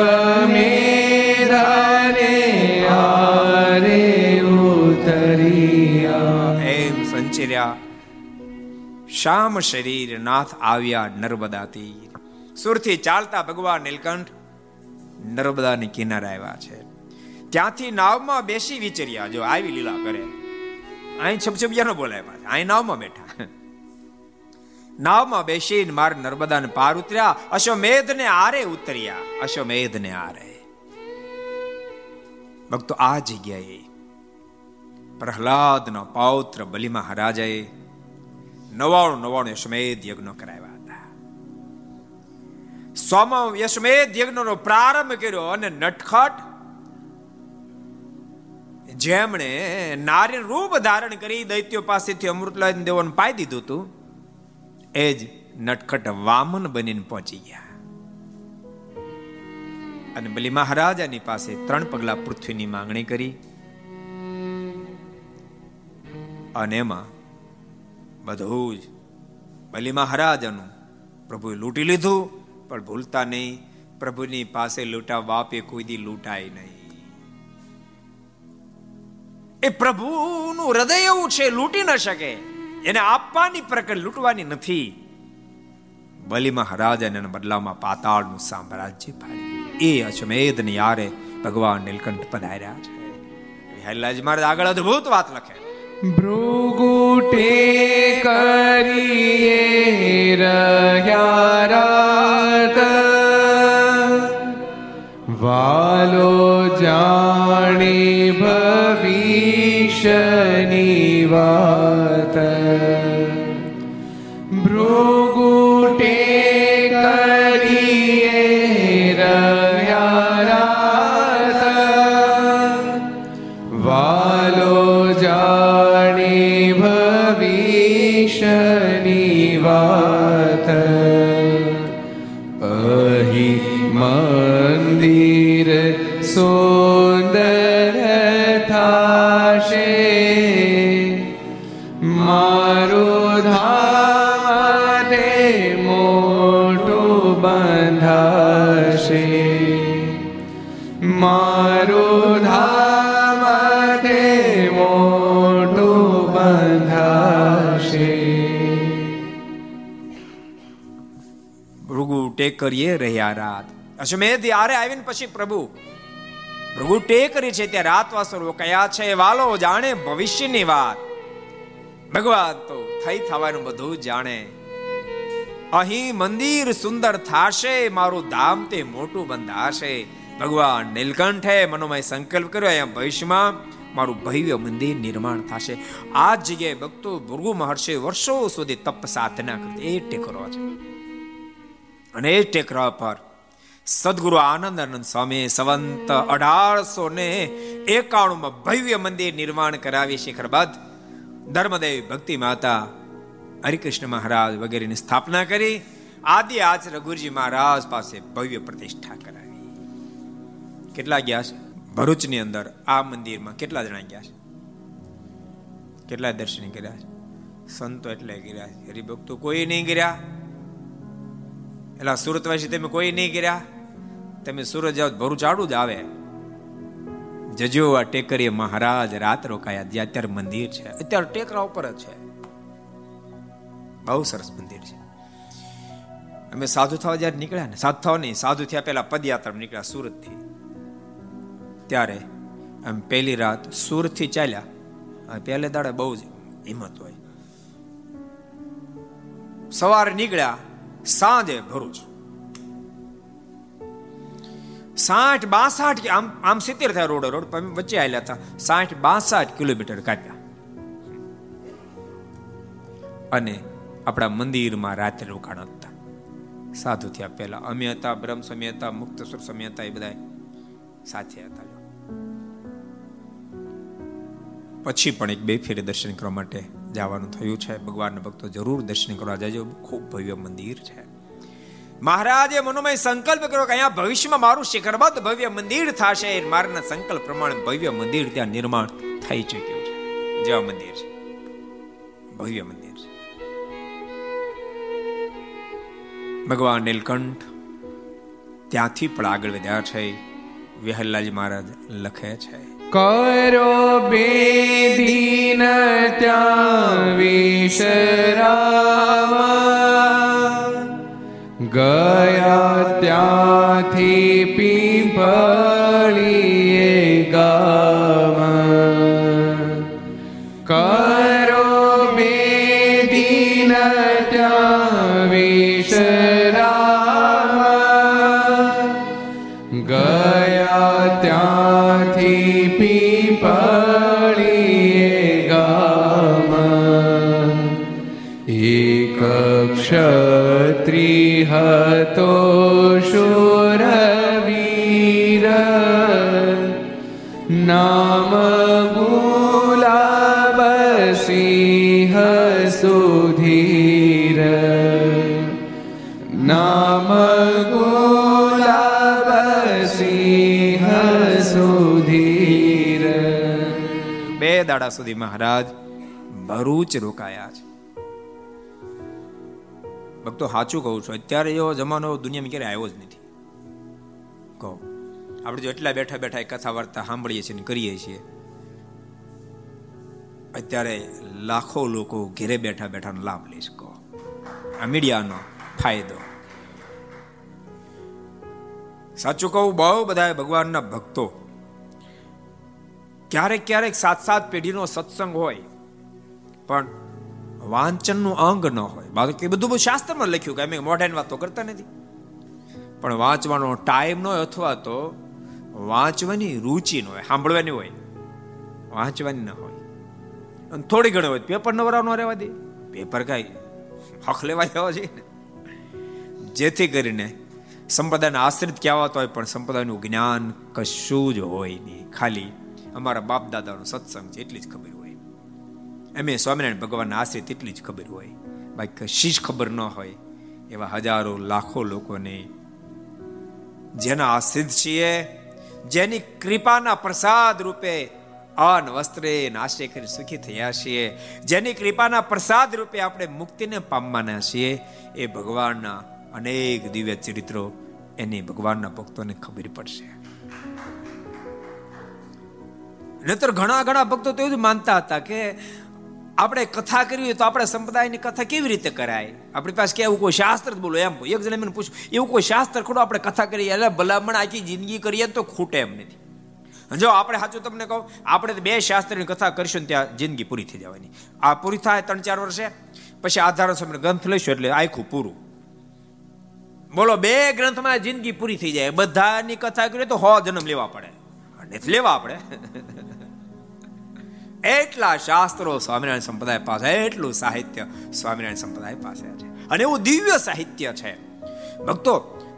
શ્યામ શરીર નાથ આવ્યા નર્મદા તીર. સુરથી ચાલતા ભગવાન નીલકંઠ નર્મદાની કિનારે આવ્યા છે. ત્યાંથી નાવમાં બેસી વિચર્યા, જો આવી લીલા કરે. અહીં છબછબિયા ન બોલાવ્યા, અહીં નાવમાં બેઠા. નાવમાં બેસીને માર નર્મદાને પાર ઉતર્યા, અશ્વમેધને આરે ઉતર્યા. અશ્વમેધને આરે ભક્તો, આ જગ્યાએ પ્રહલાદના પૌત્ર બલિ મહારાજાએ 99 અશ્વમેધ યજ્ઞ કરાવ્યા હતા. સોમા અશ્વમેધ યજ્ઞનો પ્રારંભ કર્યો અને નટખટ જેમણે નારાયણ રૂપ ધારણ કરી દૈત્યો પાસેથી અમૃત લઈને દેવોને પાઈ દીધું હતું, એ જ નટખટ વામન બનીને પહોંચી ગયા અને બલિ મહારાજાની પાસે 3 પગલા પૃથ્વીની માંગણી કરી અને એમાં બધું જ બલિ મહારાજાનું પ્રભુએ લૂંટી લીધું. પણ ભૂલતા નહીં, પ્રભુની પાસે લૂંટા બાપે કોઈ દી લૂંટાય નહીં. એ પ્રભુનું હૃદય એવું છે, લૂંટી ન શકે. એને આપવાની પ્રકટ લૂંટવાની નથી. બલિ મહારાજાને બદલામાં પાતાળનું સામ્રાજ્ય ફાળવ્યું. એ અશ્વમેધને યારે ભગવાન નીલકંઠ પધાર્યા છે. વિહલાજ મહારાજ આગળ અદ્ભુત વાત લખે, ભૃગુટે કરીએ રયારાત વાલો જાણે ભવિષ્યની વાત. ભૃગુટે કરીએ રયારાત વાલો જાણે ભવિષ્યની વાત. અહી મંદિર સુંદર થાશે, મારું ધામ તે મોટું બંધાશે, મારું ધામ તે મોટું બંધાશે. ભૃગુ ટેકરીએ રહ્યા રાત. અશ્વમેધ યારે આવીને પછી પ્રભુ પ્રભુ ટેકરી છે ત્યાં રાતવાસો રોકાયા છે. વાલો જાણે ભવિષ્યની વાત. ભગવાન તો થઈ થવાનું બધું જાણે. અહીં મંદિર સુંદર થાશે, મારું ધામ તે મોટું બંધાશે. ભગવાન નીલકંઠે મનોમય સંકલ્પ કર્યો, અહીંયા ભવિષ્યમાં મારું ભવ્ય મંદિર નિર્માણ થશે. આ જગ્યાએ ભક્તો ભૃગુ મહર્ષિ વર્ષો સુધી તપ સાધના કરતી. એ ટેકરો છે અને એ ટેકરા પર સદગુરુ આનંદાનંદ સ્વામી સંવંત 1891 ભવ્ય મંદિર નિર્માણ કરાવી. શિખરબદ્ધ ધર્મદેવ ભક્તિ માતા હરિકૃષ્ણ મહારાજ વગેરેની સ્થાપના કરી. આદિ આચાર્ય ગુરુજી મહારાજ પાસે ભવ્ય પ્રતિષ્ઠા કરાવી. કેટલા ગયા છે ભરૂચની અંદર આ મંદિરમાં? કેટલા જણા ગયા છે? કેટલા દર્શન કર્યા છે? સંતો એટલે કર્યા છે, હરિભક્તો કોઈ નહીં કર્યા. એટલા સુરતવાસી તમે કોઈ નહીં કર્યા. તમે સુરત જાઓ, ભરૂચ આડું જ આવે. જજો આ ટેકરીએ મહારાજ રાત રોકાયા, જ્યાં અત્યારે મંદિર છે. અત્યારે ટેકરા ઉપર જ છે. બહુ સરસ મંદિર છે. અમે સાધુ થવા જયારે નીકળ્યા ને, સાધુ થવા નહીં, સાધુ થયા પહેલા પદયાત્રા નીકળ્યા સુરત થી, ત્યારે અમે પહેલી રાત સુરત થી ચાલ્યા. પહેલે દાડે બહુ જ હિંમત હોય, સવારે નીકળ્યા, સાંજે ભરૂચ. 60-62 આમ 70 થયા રોડ રોડ, પણ વચ્ચે આવેલા હતા. 60-62 કિલોમીટર કાપ્યા અને આપણા મંદિરમાં રાત્રે રોકાણ હતા. સાધુ થયા પહેલા અમે હતા, બ્રહ્મ સ્વામી હતા, મુક્ત સ્વરૂપ સ્વામી હતા, એ બધા સાથે હતા. પછી પણ એક 2 ફેરે દર્શન કરવા માટે જવાનું થયું છે. ભગવાનના ભક્તો જરૂર દર્શન કરવા જજો, ખૂબ ભવ્ય મંદિર છે. મહારાજે મનોમય સંકલ્પ કર્યો કે અહીંયા ભવિષ્યમાં મારું શિખરબદ્ધ ભવ્ય મંદિર થશે. મારના સંકલ્પ પ્રમાણે ભવ્ય મંદિર ત્યાં નિર્માણ થઈ ચૂક્યું છે. જેવા મંદિર છે, ભવ્ય મંદિર છે. ભગવાન નીલકંઠ ત્યાંથી પણ આગળ વધ્યા છે. વિહલ્લાજી મહારાજ લખે છે, કરો બેદીન ત્યાં વિશ્રામ, ગયા ત્યાંથી પીપળીએ ગામ. કરો બેદીન ત્યાં વિશ્રામ, ગયા ત્યાંથી પીપળીએ ગામ. એક ક્ષત્રિય હતો શૂરવીર, નામ ગુલાબસિંહ સુધીર. નામ ગુલાબસિંહ સુધીર. બે દાડા સુધી મહારાજ ભરૂચ રોકાયા છે. ભક્તો સાચું કહું છું, અત્યારે એવો જમાનો દુનિયામાં ક્યારે આવ્યો જ નથી. કહો આપણે જો એટલા બેઠા બેઠા એ કથા વાર્તા સાંભળીએ છીએ ને કરીએ છીએ, અત્યારે લાખો લોકો ઘેરે બેઠા બેઠાનો લાભ લઈ શકો. આ મીડિયાનો ફાયદો સાચું કહું, બહુ બધા ભગવાનના ભક્તો ક્યારેક ક્યારેક સાત સાત પેઢીનો સત્સંગ હોય પણ વાંચનનું અંગ ન હોય. બાકી બધું બહુ શાસ્ત્રમાં લખ્યું કે અમે મોઢાની વાતો કરતા નથી, પણ વાંચવાનો ટાઈમ ન હોય અથવા તો વાંચવાની રુચિ ન હોય. સાંભળવાની હોય, વાંચવાની ન હોય, અને થોડી ઘણી હોય. પેપર નવરા ન રહેવા દે, પેપર કાંઈ હક લેવા જવા જોઈએ ને, જેથી કરીને સંપ્રદાયને આશ્રિત કહેવાતો હોય પણ સંપ્રદાયનું જ્ઞાન કશું જ હોય નહીં. ખાલી અમારા બાપ દાદાનો સત્સંગ છે એટલી જ ખબર હોય, એમ સ્વામિનારાયણ ભગવાનના આશરે તેટલી જ ખબર હોય, બાકી કશી જ ખબર ન હોય. એવા હજારો લાખો લોકોને જેના આશ્રિત છીએ, જેની કૃપાના પ્રસાદ રૂપે અન્ન વસ્ત્રે આશ્રય કરી સુખી થયા છીએ, જેની કૃપાના પ્રસાદ રૂપે આપણે મુક્તિને પામવાના છીએ, એ ભગવાનના અનેક દિવ્ય ચરિત્રો એની ભગવાનના ભક્તોને ખબર પડશે. નહીતર ઘણા ઘણા ભક્તો તો એવું જ માનતા હતા કે આપણે કથા કરવી હોય તો આપણે સંપ્રદાયની કથા કેવી રીતે કરાય, આપણી પાસે કેવું કોઈ શાસ્ત્ર જ બોલો. એમ એક જણ મને પૂછ્યું, એવું કોઈ શાસ્ત્ર ખોડો આપણે કથા કરીએ? એટલે ભલામણ આખી જિંદગી કરીએ તો ખૂટે એમ નથી. જો આપણે સાચું તમને કહું, આપણે બે શાસ્ત્રની કથા કરીશું ને ત્યાં જિંદગી પૂરી થઈ જવાની. આ પૂરી થાય 3-4 વર્ષે પછી આધાર સમય ગ્રંથ લઈશું એટલે આખું પૂરું. બોલો, બે ગ્રંથમાં જિંદગી પૂરી થઈ જાય. બધાની કથા કરીએ તો 100 જન્મ લેવા પડે, નથી લેવા આપણે. એટલા શાસ્ત્રો સ્વામિનારાયણ સંપ્રદાય પાસે, એટલું સાહિત્ય સ્વામિનારાયણ સંપ્રદાય પાસે છે, અને એવું દિવ્ય સાહિત્ય છે. ભક્તો,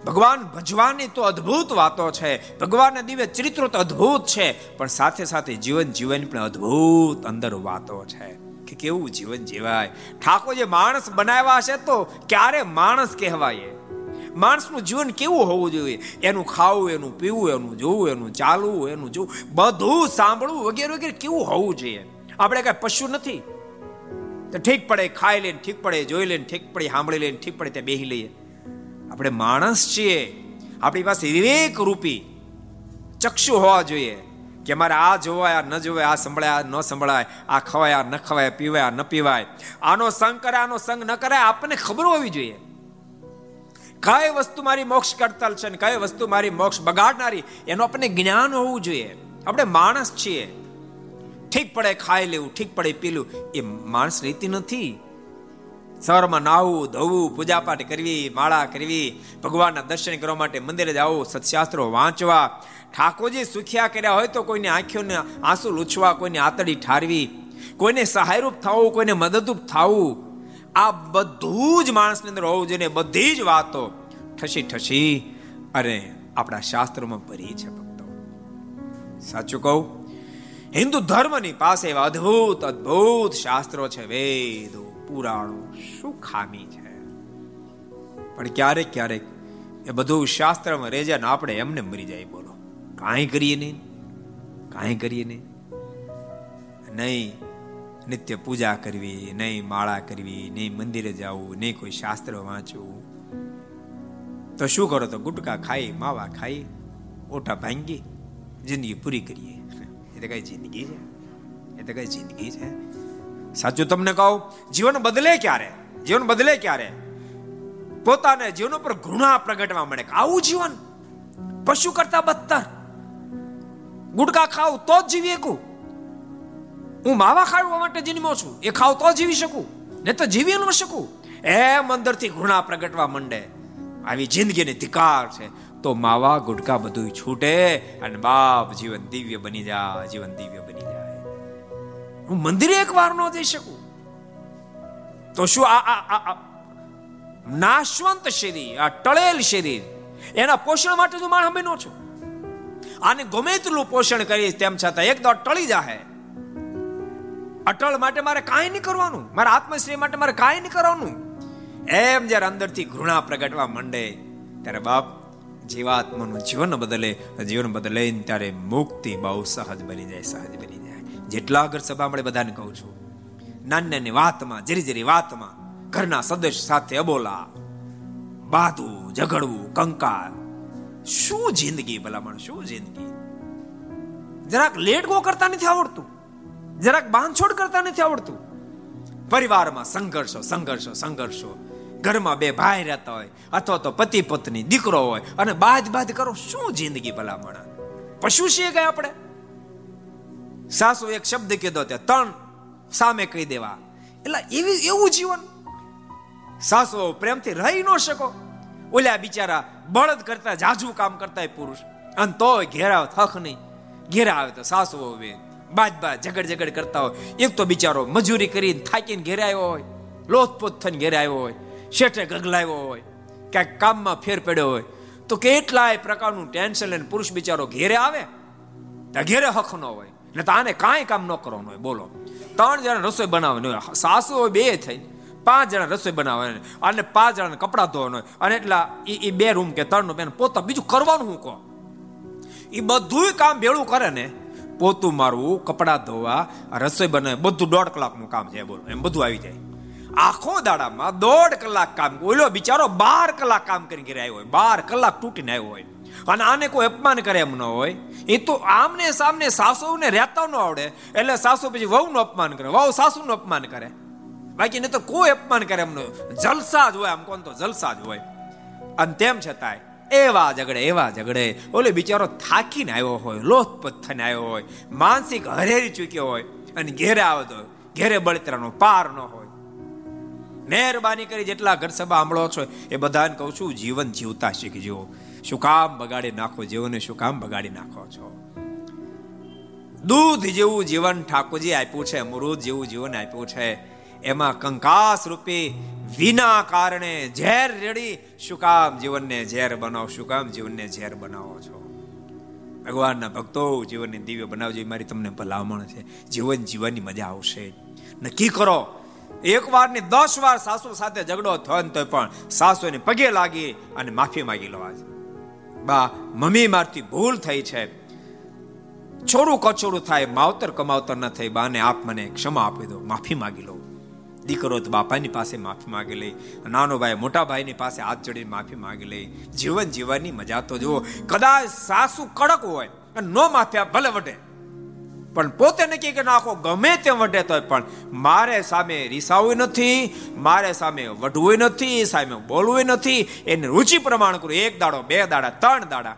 ભગવાન ભજવાની તો અદ્ભુત વાતો છે, ભગવાનના દિવ્ય ચરિત્રો તો અદ્ભુત છે, પણ સાથે સાથે જીવન જીવવાની પણ અદ્ભુત અંદર વાતો છે કે કેવું જીવન જીવાય. ઠાકોર જે માણસ બનાવ્યા છે તો ક્યારે માણસ કહેવાય? માણસનું જીવન કેવું હોવું જોઈએ, એનું ખાવું, એનું પીવું, એનું જોવું, એનું ચાલવું, એનું જોવું, બધું સાંભળવું વગેરે વગેરે કેવું હોવું જોઈએ? આપણે કાંઈ પશુ નથી તો ઠીક પડે ખાઈ લઈને, ઠીક પડે જોઈ લઈને, ઠીક પડે સાંભળી લઈને, ઠીક પડે ત્યાં બેસી લઈએ. આપણે માણસ છીએ, આપણી પાસે વિવેક રૂપી ચક્ષુ હોવા જોઈએ કે મારે આ જોવાય, આ ન જોવાય, આ સંભળાય, આ ન સંભળાય, આ ખવાય, આ ન ખવાય, પીવાય, આ ન પીવાય, આનો સંગ કરાય, આનો સંગ ન કરાય. આપણને ખબર હોવી જોઈએ કઈ વસ્તુ મારી મોક્ષ કરતલ છે ને કઈ વસ્તુ મારી મોક્ષ બગાડનારી, એનું આપણને જ્ઞાન હોવું જોઈએ. આપણે માણસ છીએ, ઠીક પડે ખાઈ લેવું, ઠીક પડે પીલું, એ માણસ રીતિ નથી. સવારમાં નાહવું, ધોવું, પૂજાપાઠ કરવી, માળા કરવી, ભગવાનના દર્શન કરવા માટે મંદિરે જવું, સત્શાસ્ત્રો વાંચવા, ઠાકોરજી સુખ્યા કર્યા હોય તો કોઈની આંખોને આંસુ લૂછવા, કોઈની આતડી ઠારવી, કોઈને સહાયરૂપ થવું, કોઈને મદદરૂપ થવું, આ બધું જ માણસની અંદર હોવું જોઈએ. બધી જ વાતો ઠસી ઠસી અરે આપણા શાસ્ત્રોમાં ભરી છે. ભક્તો સાચું કહું, હિન્દુ ધર્મની પાસે એવા અદ્ભુત અદ્ભુત શાસ્ત્રો છે, વેદો, પુરાણો, શું ખામી છે? પણ ક્યારેક ક્યારેક એ બધું શાસ્ત્રમાં રહે જાય ને આપણે એમને મરી જાય. બોલો, કાંઈ કરીએ નહીં, કાંઈ કરીએ નહીં. નહીં નિત્ય પૂજા કરવી, નહીં માળા કરવી, નહીં મંદિરે જવું, નહીં કોઈ શાસ્ત્ર વાંચવું, તો શું કરો? તો ગુટકા ખાઈ, માવા ખાઈ, ઓટા ભાંગી જિંદગી પૂરી કરીએ. એ તો કઈ જિંદગી છે? એ તો કઈ જિંદગી છે? સાચું તમને કહું, જીવન બદલે ક્યારે? જીવન બદલે ક્યારે પોતાને જીવન ઉપર ઘૃણા પ્રગટવા મળે. આવું જીવન પશુ કરતા બદતર. ગુટકા ખાવ તો જ જીવી શકું. હું માવા ખાવા માટે જન્મ્યો છું, એ ખાવ તો જીવી શકું, ને તો જીવી ન શકું. એમ અંદરથી ઘૃણા પ્રગટવા માંડે. આવી જિંદગીને ધિકાર છે. તો માવા ગુટકા બધું છૂટે અને બાપ જીવન દિવ્ય બની જાય. જીવન દિવ્ય બની જાય. હું મંદિરે એક વાર ન જઈ શકું તો શું આ નાશવંત શરીર, આ ટળેલ શરીર, એના પોષણ માટે હું માણસ બન્યો છું. આને ગમે તેટલું પોષણ કરીશ તેમ છતાં એક દોડ ટળી જાય. અટળ માટે મારે કાંઈ નહીં કરવાનું, મારા આત્મશ્રેય માટે મારે કાંઈ નહીં કરવાનું. એમ જ્યારે અંદરથી ઘૃણા પ્રગટવા માંડે ત્યારે બાપ જીવાત્માનું જીવન બદલે. જીવન બદલે ત્યારે મુક્તિ બહુ સહજ બની જાય. સહજ બની જાય. જેટલા આગળ સભા મળે બધાને કહું છું, નાની નાની વાતમાં, જરી જરી વાતમાં ઘરના સદસ્ય સાથે અબોલા બાધું, ઝઘડવું, કંકાર. શું જિંદગી ભલામણ, શું જિંદગી? જરાક લેટ ગો કરતા નથી આવડતું, જરાક બાંધછોડ કરતા નથી આવડતું. પરિવારમાં સંઘર્ષો સંઘર્ષો સંઘર્ષો. ઘરમાં બે ભાઈ રહેતા હોય અથવા તો પતિ પત્ની, દીકરો હોય અને બાદ કરો. શું જિંદગી ભલામણ? પશુ છીએ ગયા આપણે. સાસુ એક શબ્દ કીધો તે ત્રણ સામે કહી દેવા. એટલે એવું જીવન. સાસુ પ્રેમથી રહી ન શકો. ઓલા બિચારા બળદ કરતા જાજુ કામ કરતા પુરુષ, અને તોય ઘેરા થખ નહીં. ઘેરા આવે તો સાસુ હોય બાદ ઝઘડ કરતા હોય. એક તો બિચારો મજૂરી કરીને થાકીને ઘેરે આવ્યો હોય, લોથપોથ થઈને ઘેરે આવ્યો હોય, શેઠે ગગલાવ્યો હોય, ક્યાંક કામમાં ફેર પડ્યો હોય, તો કેટલાય પ્રકારનું ટેન્શન લઈને પુરુષ બિચારો ઘેરે આવે તો ઘેરે હખ ન હોય, ને તો આને કાંઈ કામ ન કરવાનું હોય. બોલો, ત્રણ જણા રસોઈ બનાવવાની હોય, સાસુ હોય બે થઈને પાંચ જણા રસોઈ બનાવવાની અને પાંચ જણાને કપડાં ધોવાના હોય, અને એટલા એ બે રૂમ કે ત્રણ રૂમ પોતા બીજું કરવાનું. હું કહો એ બધું કામ ભેળું કરે ને પોતું મારવું, કપડાં ધોવા, રસોઈ બનાવે, બધું 1.5 કલાકનું કામ છે. બોલો, એમ બધું આવી જાય. આખો દાડામાં 1.5 કલાક કામ. ઓલો બિચારો 12 કલાક કામ કરીને ઘરે આવ્યો હોય, 12 કલાક તૂટીને આવ્યો હોય. અને આને કોઈ અપમાન કરે એમ ન હોય. એ તો આમને સામને સાસુને રહેતા ન આવડે એટલે સાસુ પછી વહુનું અપમાન કરે, વહુ સાસુનું અપમાન કરે. બાકી નહીં તો કોઈ અપમાન કરે એમનો જલસા જ હોય. આમ કોણ તો જલસા જ હોય. અને તેમ છતાંય એવા ઝઘડે. ઓલો બિચારો થાકીને આવ્યો હોય, લોથપોથ થઈને આવ્યો હોય, માનસિક હરેરી ચૂક્યો હોય, અને ઘેરે આવતો ઘેરે બળતરાનો પાર ન હોય. મહેરબાની કરી જેટલા ઘર સભા સાંભળો છો એ બધાને કહું છું, જીવન જીવતા શીખજો. શું કામ બગાડી નાખો જીવનને? શું કામ બગાડી નાખો છો? દૂધ જેવું જીવન ઠાકોરજી આપ્યું છે, અમૃત જેવું જીવન આપ્યું છે. એમાં કંકાસ રૂપે વિના કારણે ઝેર રેડી. શું કામ જીવનને ઝેર બનાવો? શું કામ જીવનને ઝેર બનાવો છો? ભગવાનના ભક્તો, જીવનને દિવ્ય બનાવજો, એ મારી તમને ભલામણ છે. જીવન જીવવાની મજા આવશે. નક્કી કરો, 1 વાર ને 10 વાર સાસુ સાથે ઝઘડો થયો તો પણ સાસુને પગે લાગી અને માફી માગી લો. આજે બા મમ્મી મારતી ભૂલ થઈ છે. છોરું કછોરું થાય, માવતર કમાવતર ન થઈ, બાને આપ મને ક્ષમા આપી દો, માફી માગી લો. દીકરો તો બાપાની પાસે માફી માગી લે, નાનો ભાઈ મોટા ભાઈની પાસે હાથ જોડીને માફી માગી લે. જીવન જીવવાની મજા તો જુઓ. કદાચ સાસુ કડક હોય અને નો માફી ભલે વઢે, પણ પોતે નક્કી કે નાખો ગમે તેમ વઢે તો પણ મારે સામે રીસાવું નથી, મારે સામે વઢવું નથી, સામે બોલવું નથી. એને રુચિ પ્રમાણ કરું. 1 દાડો 2 દાડા 3 દાડા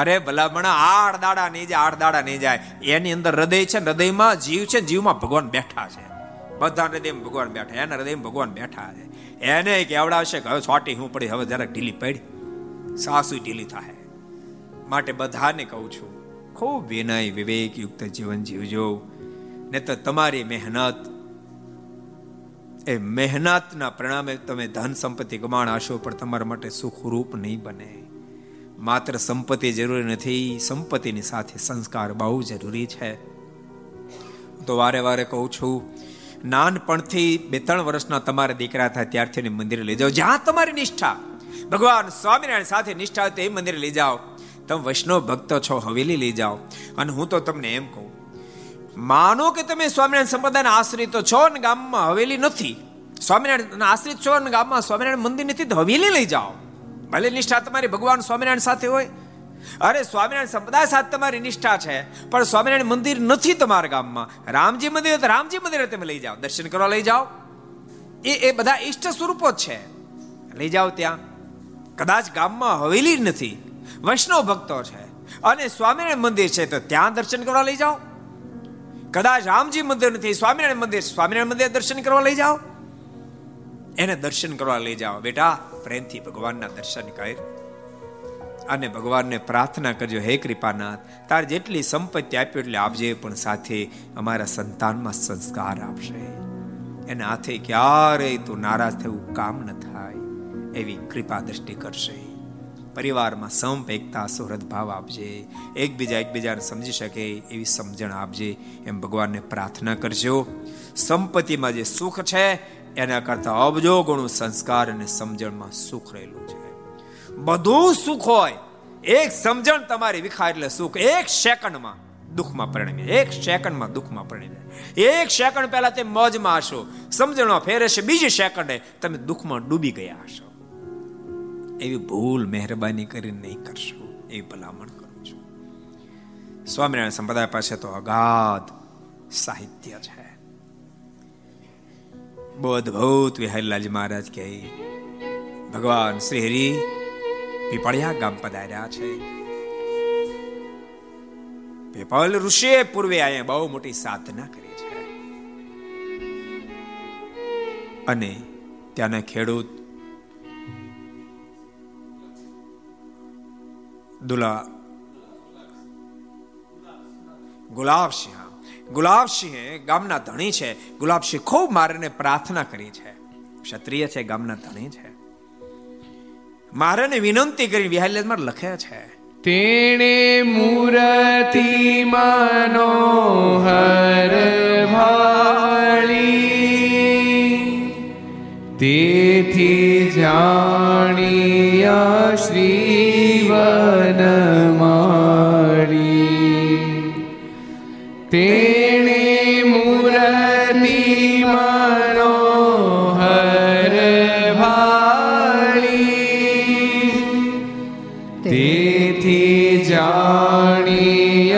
અરે ભલામણા 8 દાડા નહીં જાય. 8 દાડા નહીં જાય. એની અંદર હૃદય છે, હૃદયમાં જીવ છે, જીવમાં ભગવાન બેઠા છે. બધા હૃદયમાં ભગવાન બેઠા, એના હૃદયમાં ભગવાન બેઠા છે. એને કેવડાવશે કે હવે છોટી હું પડી, હવે જરાક ઢીલી પડી, સાસુ ઢીલી થાય. માટે બધાને કહું છું, ખૂબ વિનય વિવેકયુક્ત જીવન જીવજો, ને તો તમારી મહેનત, એ મહેનતના પરિણામે તમે ધન સંપત્તિ કમાણશો, પણ તમારા માટે સુખરૂપ નહીં બને. માત્ર સંપત્તિ જરૂરી નથી, સંપત્તિની સાથે સંસ્કાર બહુ જરૂરી છે. તો વારે વારે કહું છું, નાનપણથી 2-3 વર્ષના તમારા દીકરા થાય ત્યારથી મંદિરે લઈ જાઓ. જ્યાં તમારી નિષ્ઠા, ભગવાન સ્વામિનારાયણ સાથે નિષ્ઠા હોય તો એ મંદિરે લઈ જાઓ. તમે વૈષ્ણવ ભક્ત છો, હવેલી લઈ જાઓ. અને હું તો તમને એમ કહું, માનો કે તમે સ્વામિનારાયણ સંપ્રદાયના આશ્રિત છો અને ગામમાં હવેલી નથી, સ્વામિનારાયણ આશ્રિત છો અને ગામમાં સ્વામિનારાયણ મંદિર નથી, તો હવેલી લઈ જાઓ. ભલે નિષ્ઠા તમારી ભગવાન સ્વામિનારાયણ સાથે હોય, અરે સ્વામિનારાયણ સંપ્રદાય સાથે તમારી નિષ્ઠા છે, પણ સ્વામિનારાયણ મંદિર નથી તમારા ગામમાં, રામજી મંદિર તો રામજી મંદિરે તમે લઈ જાઓ, દર્શન કરવા લઈ જાઓ, એ બધા ઈષ્ટ સ્વરૂપો જ છે, લઈ જાઓ ત્યાં. કદાચ ગામમાં હવેલી નથી, વૈષ્ણવ ભક્તો છે અને સ્વામિનારાયણ મંદિર છે તો ત્યાં દર્શન કરવા લઈ જાઓ. કદાચ રામજી મંદિર નથી, સ્વામિનારાયણ મંદિર, સ્વામિનારાયણ મંદિર દર્શન કરવા લઈ જાઓ, એને દર્શન કરવા લઈ જાઓ. બેટા, પ્રેમથી ભગવાનના દર્શન કર અને ભગવાનને પ્રાર્થના કરજો, હે કૃપાનાથ, તાર જેટલી સંપત્તિ આપી એટલે આપજે, પણ સાથે અમારા સંતાનમાં સંસ્કાર આપશે, એના હાથે ક્યારેય તું નારાજ થવું કામ ન થાય એવી કૃપા દ્રષ્ટિ કરશે. પરિવારમાં સંપ, એકતા, સૌહૃદભાવ આપજે, એકબીજાને સમજી શકે એવી સમજણ આપજે, એમ ભગવાનને પ્રાર્થના કરજો. સંપત્તિમાં જે સુખ છે એના કરતાં અબજો ગણું સંસ્કાર અને સમજણમાં સુખ રહેલું છે. બધું સુખ હોય, એક સમજણ તમારી વિખાય એટલે સુખ એક સેકન્ડમાં દુઃખમાં પરિણમે, એક સેકન્ડમાં દુઃખમાં પરિણમે. એક સેકન્ડ પહેલા તમે મોજમાં હશો, સમજણમાં ફેરે છે, બીજી સેકન્ડે તમે દુઃખમાં ડૂબી ગયા હશો. એવી ભૂલ મહેરબાની કરીને નહીં કરશો, એ ભલામણ કરું છું. સ્વામિનારાયણ સંપ્રદાય પાસે તો અગાધ સાહિત્ય છે. બોધભૂત વિહલાલજી મહારાજ કહે, ભગવાન શ્રી હરિ પીપળિયા ગામ પધાર્યા છે. પીપળ ઋષિએ પૂર્વે અહીંયા બહુ મોટી સાધના કરી છે અને ત્યાંના ખેડૂત ગુલાબસિંહ ગામના ધણી છે. ગુલાબસિંહ ખૂબ મારીને પ્રાર્થના કરી છે, ક્ષત્રિય છે, ગામના ધણી છે. મહારાજને વિનંતી કરી, વિહાર લખે છે, તેણે મૂર્તિ મનોહર ભાળી, તેથી જાણ્યા શ્રી વન મારી. તેણે મૂર્તિ મનોહર ભાળી, તેથી જાણ્યા શ્રી વન માળી. ત્યારે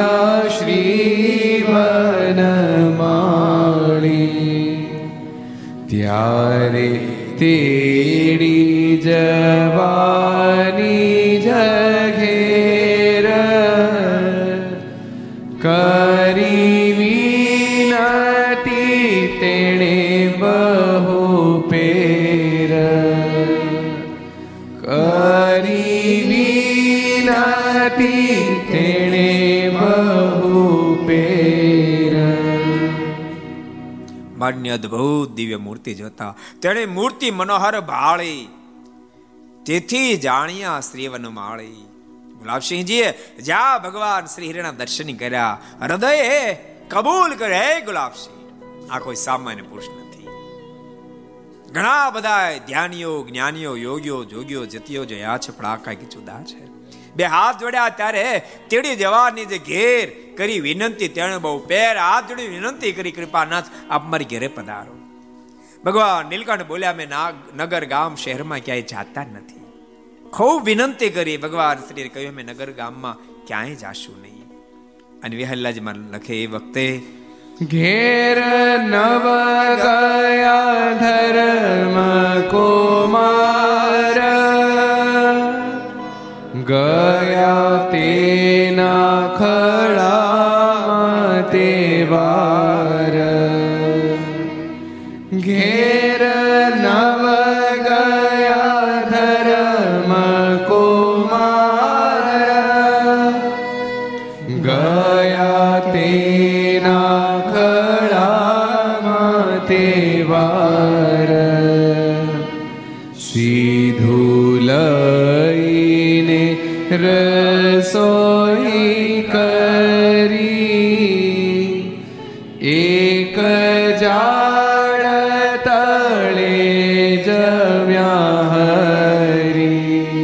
તેડી જવાની જઘેર કરી વિનતી, તેણે બહુ પેર કરી તેણે બહુ પેર. માન્ય અદ્ભુત દિવ્ય મૂર્તિ જોતા તેણે મૂર્તિ મનોહર ભાળી, તેથી જાણ્યા શ્રીવન માળી. ગુલાબસિંહજીએ જ્યાં ભગવાન શ્રી હરિના દર્શન કર્યા, હૃદયે કબૂલ કરે, હે ગુલાબસિંહ, આ કોઈ સામાન્ય પુરુષ નથી. ઘણા બધા ધ્યાનીઓ, જ્ઞાનીઓ, યોગીઓ, જોગીઓ, જતીઓ જયા છે, પણ આ કાંઈક જુદા છે. બે હાથ જોડ્યા ત્યારે તેડી જવાની જે ઘેર કરી વિનંતી, તેણે બહુ પેર, હાથ જોડી વિનંતી કરી, કૃપાનાથ આપ મારી ઘેરે પધારો. ભગવાન નીલકંઠ બોલ્યા, મેં નગર ગામ શહેરમાં ક્યાંય જાતા નથી. ખૂબ વિનંતી કરી, ભગવાન શ્રી કહ્યું અમે નગર ગામમાં ક્યાંય જાશું નહીં. અને વિહલ્લાજી મારા લખે, એ વખતે ઘેર નવ ગયા ધર્મ કુમાર, ગયા તેના ખળામાં તે વાર. ઘેર નવ ગયા ધર્મ કુમાર, ગયા તેના ખળામાં તે વાર. સીધું રસોઈ કરી, એક ઝાડ તળે જમ્યા હરી,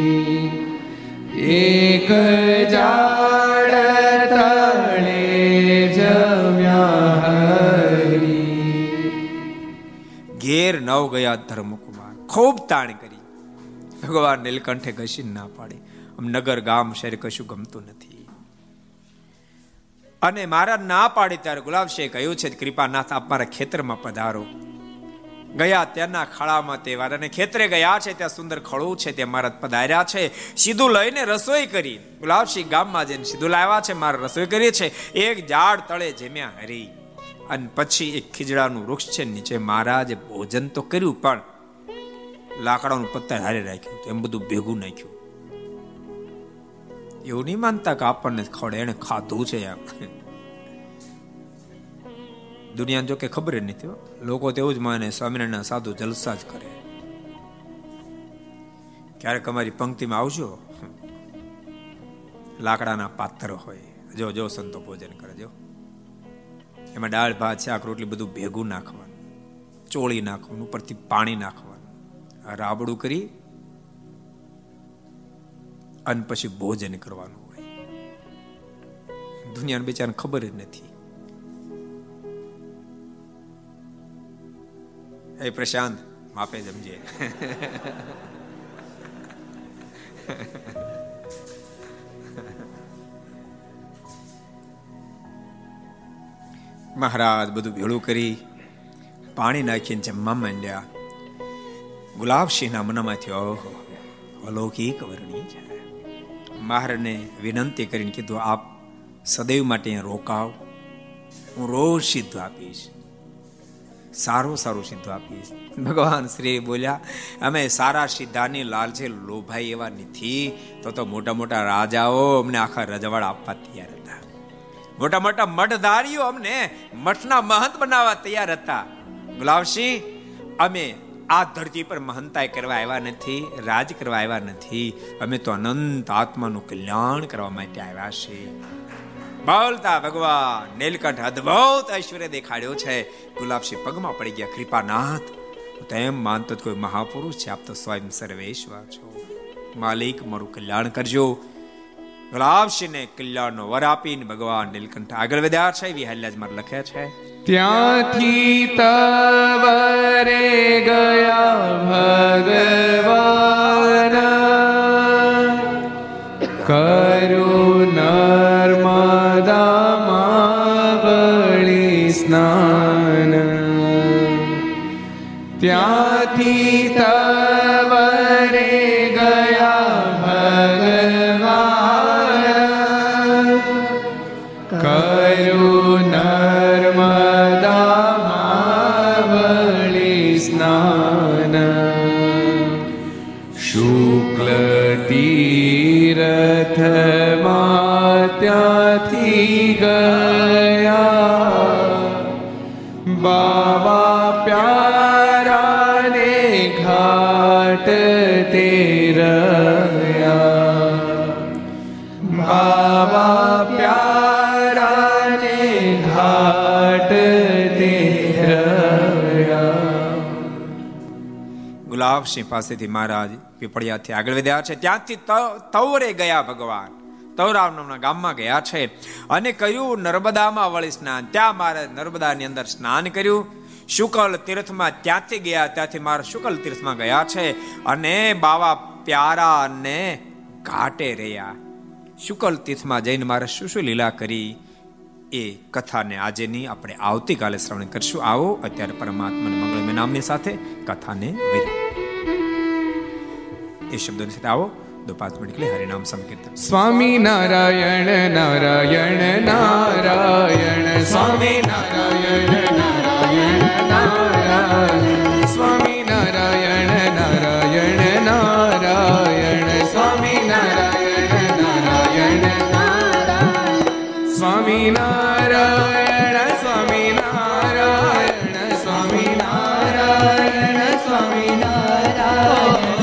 એક ઝાડ તળે જમ્યા હરી. ઘેર નવ ગયા ધર્મકુમાર, ખૂબ તાણ કરી, ભગવાન નીલકંઠે ઘસી ના પાડી, નગર ગામ શહેર કશું ગમતું નથી. અને મારા ના પાડી ત્યારે ગુલાબ શેખ કહ્યું છે કૃપાનાથ આપ મારા ખેતરમાં પધારો. ગયા ત્યાંના ખાડામાં તેવાર અને ખેતરે ગયા છે, ત્યાં સુંદર ખળું છે, ત્યાં મહારાજ પધાર્યા છે. સીધું લઈને રસોઈ કરી, ગુલાબસિંહ ગામમાં જઈને સીધું લાવ્યા છે, મારા રસોઈ કરી છે. એક ઝાડ તળે જમ્યા હરી, અને પછી એક ખીજડાનું વૃક્ષ છે નીચે મહારાજે ભોજન તો કર્યું પણ લાકડાનું પત્તા હારે રાખ્યું, એમ બધું ભેગું નાખ્યું. એવું નહીં માનતા કે આપણને ખવડે, એને ખાધું છે. આપણે દુનિયાને જો કે ખબર જ નથી, લોકો તેવું જ માને સ્વામિનારાયણના સાધુ જલસા જ કરે. ક્યારેક અમારી પંક્તિમાં આવજો, લાકડાના પાત્ર હોય, જો જો સંતો ભોજન કરજો, એમાં દાળ ભાત શાક રોટલી બધું ભેગું નાખવાનું, ચોળી નાખવાનું, ઉપરથી પાણી નાખવાનું, રાબડું કરી અને પછી ભોજન કરવાનું હોય. દુનિયાને બેચારાને ખબર જ નથી. એ પ્રશાંત માપે સમજે, મહારાજ બધું ભેળું કરી પાણી નાખીને જમવા માંડ્યા. ગુલાબસિંહના મનમાંથી ઓહો અલૌકિક વર્ણી છે. મહારાજને વિનંતી કરીને કીધું આપ સદૈવ માટે રોકાવ, હું રોજ સિદ્ધ આપીશ, સારું સારું સિદ્ધ આપીશ. ભગવાન શ્રી બોલ્યા અમે સારા સિદ્ધાની લાલચે લોભાઈ એવા નથી, તો મોટા મોટા રાજાઓ અમને આખા રજવાડા આપવા તૈયાર હતા, મોટા મોટા મઠધારીઓ અમને મઠના મહંત બનાવવા તૈયાર હતા. ગુલાબસિંહ અમે આ ધરતી પર મહંતાઈ કરવા આવ્યા નથી, રાજ કરવા આવ્યા નથી, અમે તો અનંત આત્માનું કલ્યાણ કરવા માટે આવ્યા છીએ. બોલતા ભગવાન નીલકંઠ અદભુત ઐશ્વર્ય દેખાડ્યો છે. ગુલાબસિંહ પગમાં પડી ગયા, કૃપાનાથ તેમ માનતો કોઈ મહાપુરુષ છે, આપ તો સ્વયં સર્વેશ્વર છો, માલિક મારું કલ્યાણ કરજો. ગુલાબસિંહને કલ્યાણનો વર આપીને ભગવાન નીલકંઠ આગળ વધ્યા છે. વિહલ્યાજ માર લખે છે ત્યાંથી તવરે ગયા ભગવાન કરુણા સ્નાન ત્યાંથી તવરે ગયા ભગવાન કર્યું નર્મદા માવળી સ્નાન શુક્લ તીર્થમાં ત્યાંથી ગયા બાબા પ્યારા ને ઘાટ તેરયા બાબા પ્યારા ને ઘાટ તેરયા. ગુલાબસિંહ પાસેથી મહારાજ પીપળિયાથી આગળ વધ્યા છે. ત્યાંથી તવરે ગયા ભગવાન તવરાવ નામના ગામમાં ગયા છે અને કર્યું નર્મદામાં વળી સ્નાન. ત્યાં મારે નર્મદાની અંદર સ્નાન કર્યું. શુકલ તીર્થમાં ત્યાંથી ગયા, ત્યાંથી મારા શુકલ તીર્થમાં ગયા છે અને બાવા પ્યારાને ઘાટે રહ્યા. શુકલ તીર્થમાં જઈને મારે શું શું લીલા કરી એ કથાને આજે નહીં, આપણે આવતીકાલે શ્રવણ કરશું. આવો અત્યારે પરમાત્માને મંગળમય નામની સાથે કથાને વિરામ એ શબ્દોની સાથે આવો. दो पांच मिनट के लिए हरिनाम संकीर्तन. स्वामी नारायण नारायण नारायण स्वामी नारायण नारायण नारायण स्वामी नारायण नारायण नारायण स्वामी नारायण नारायण नारायण स्वामी नारायण स्वामी नारायण स्वामी नारायण स्वामी नारायण स्वामी नारायण સ્વામી નારાયણ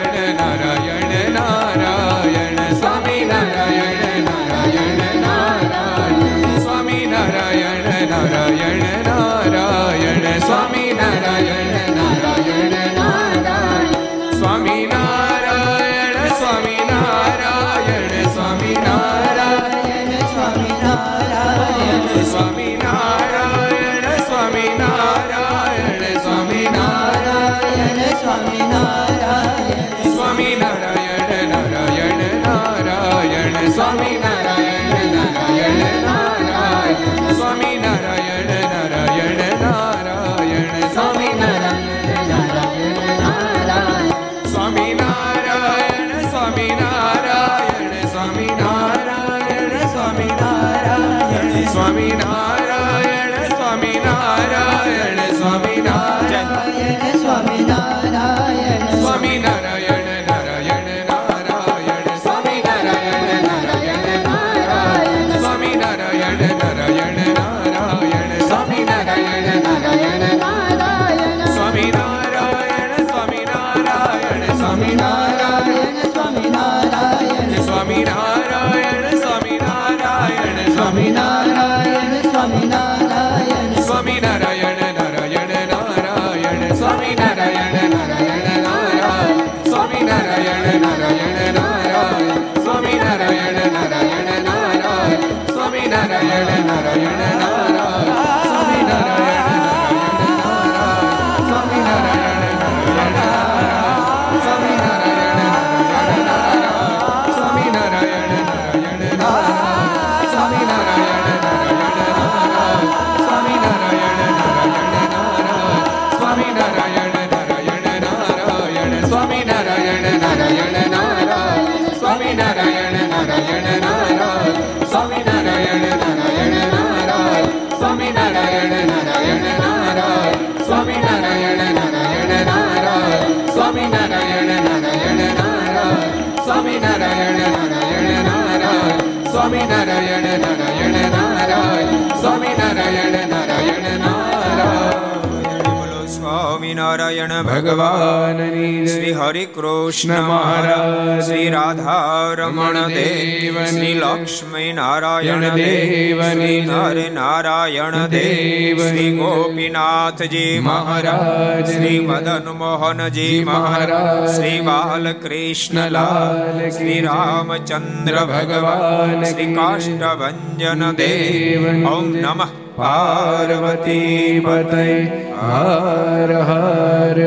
નારાયણ ભગવાનની શ્રી હરિ કૃષ્ણ મહારાજ શ્રી રાધા રમણ દેવ શ્રી લક્ષ્મી નારાયણ દેવ શ્રી હરે નારાયણ દેવ શ્રી ગોપીનાથજી મહારાજ શ્રી મદન મોહનજી મહારાજ શ્રી બાલકૃષ્ણલાલ શ્રી રામચંદ્ર ભગવાન શ્રી કાષ્ટભંજન દેવ ઓમ નમઃ પાર્વતી પતય હર હર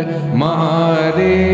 મહાદેવ.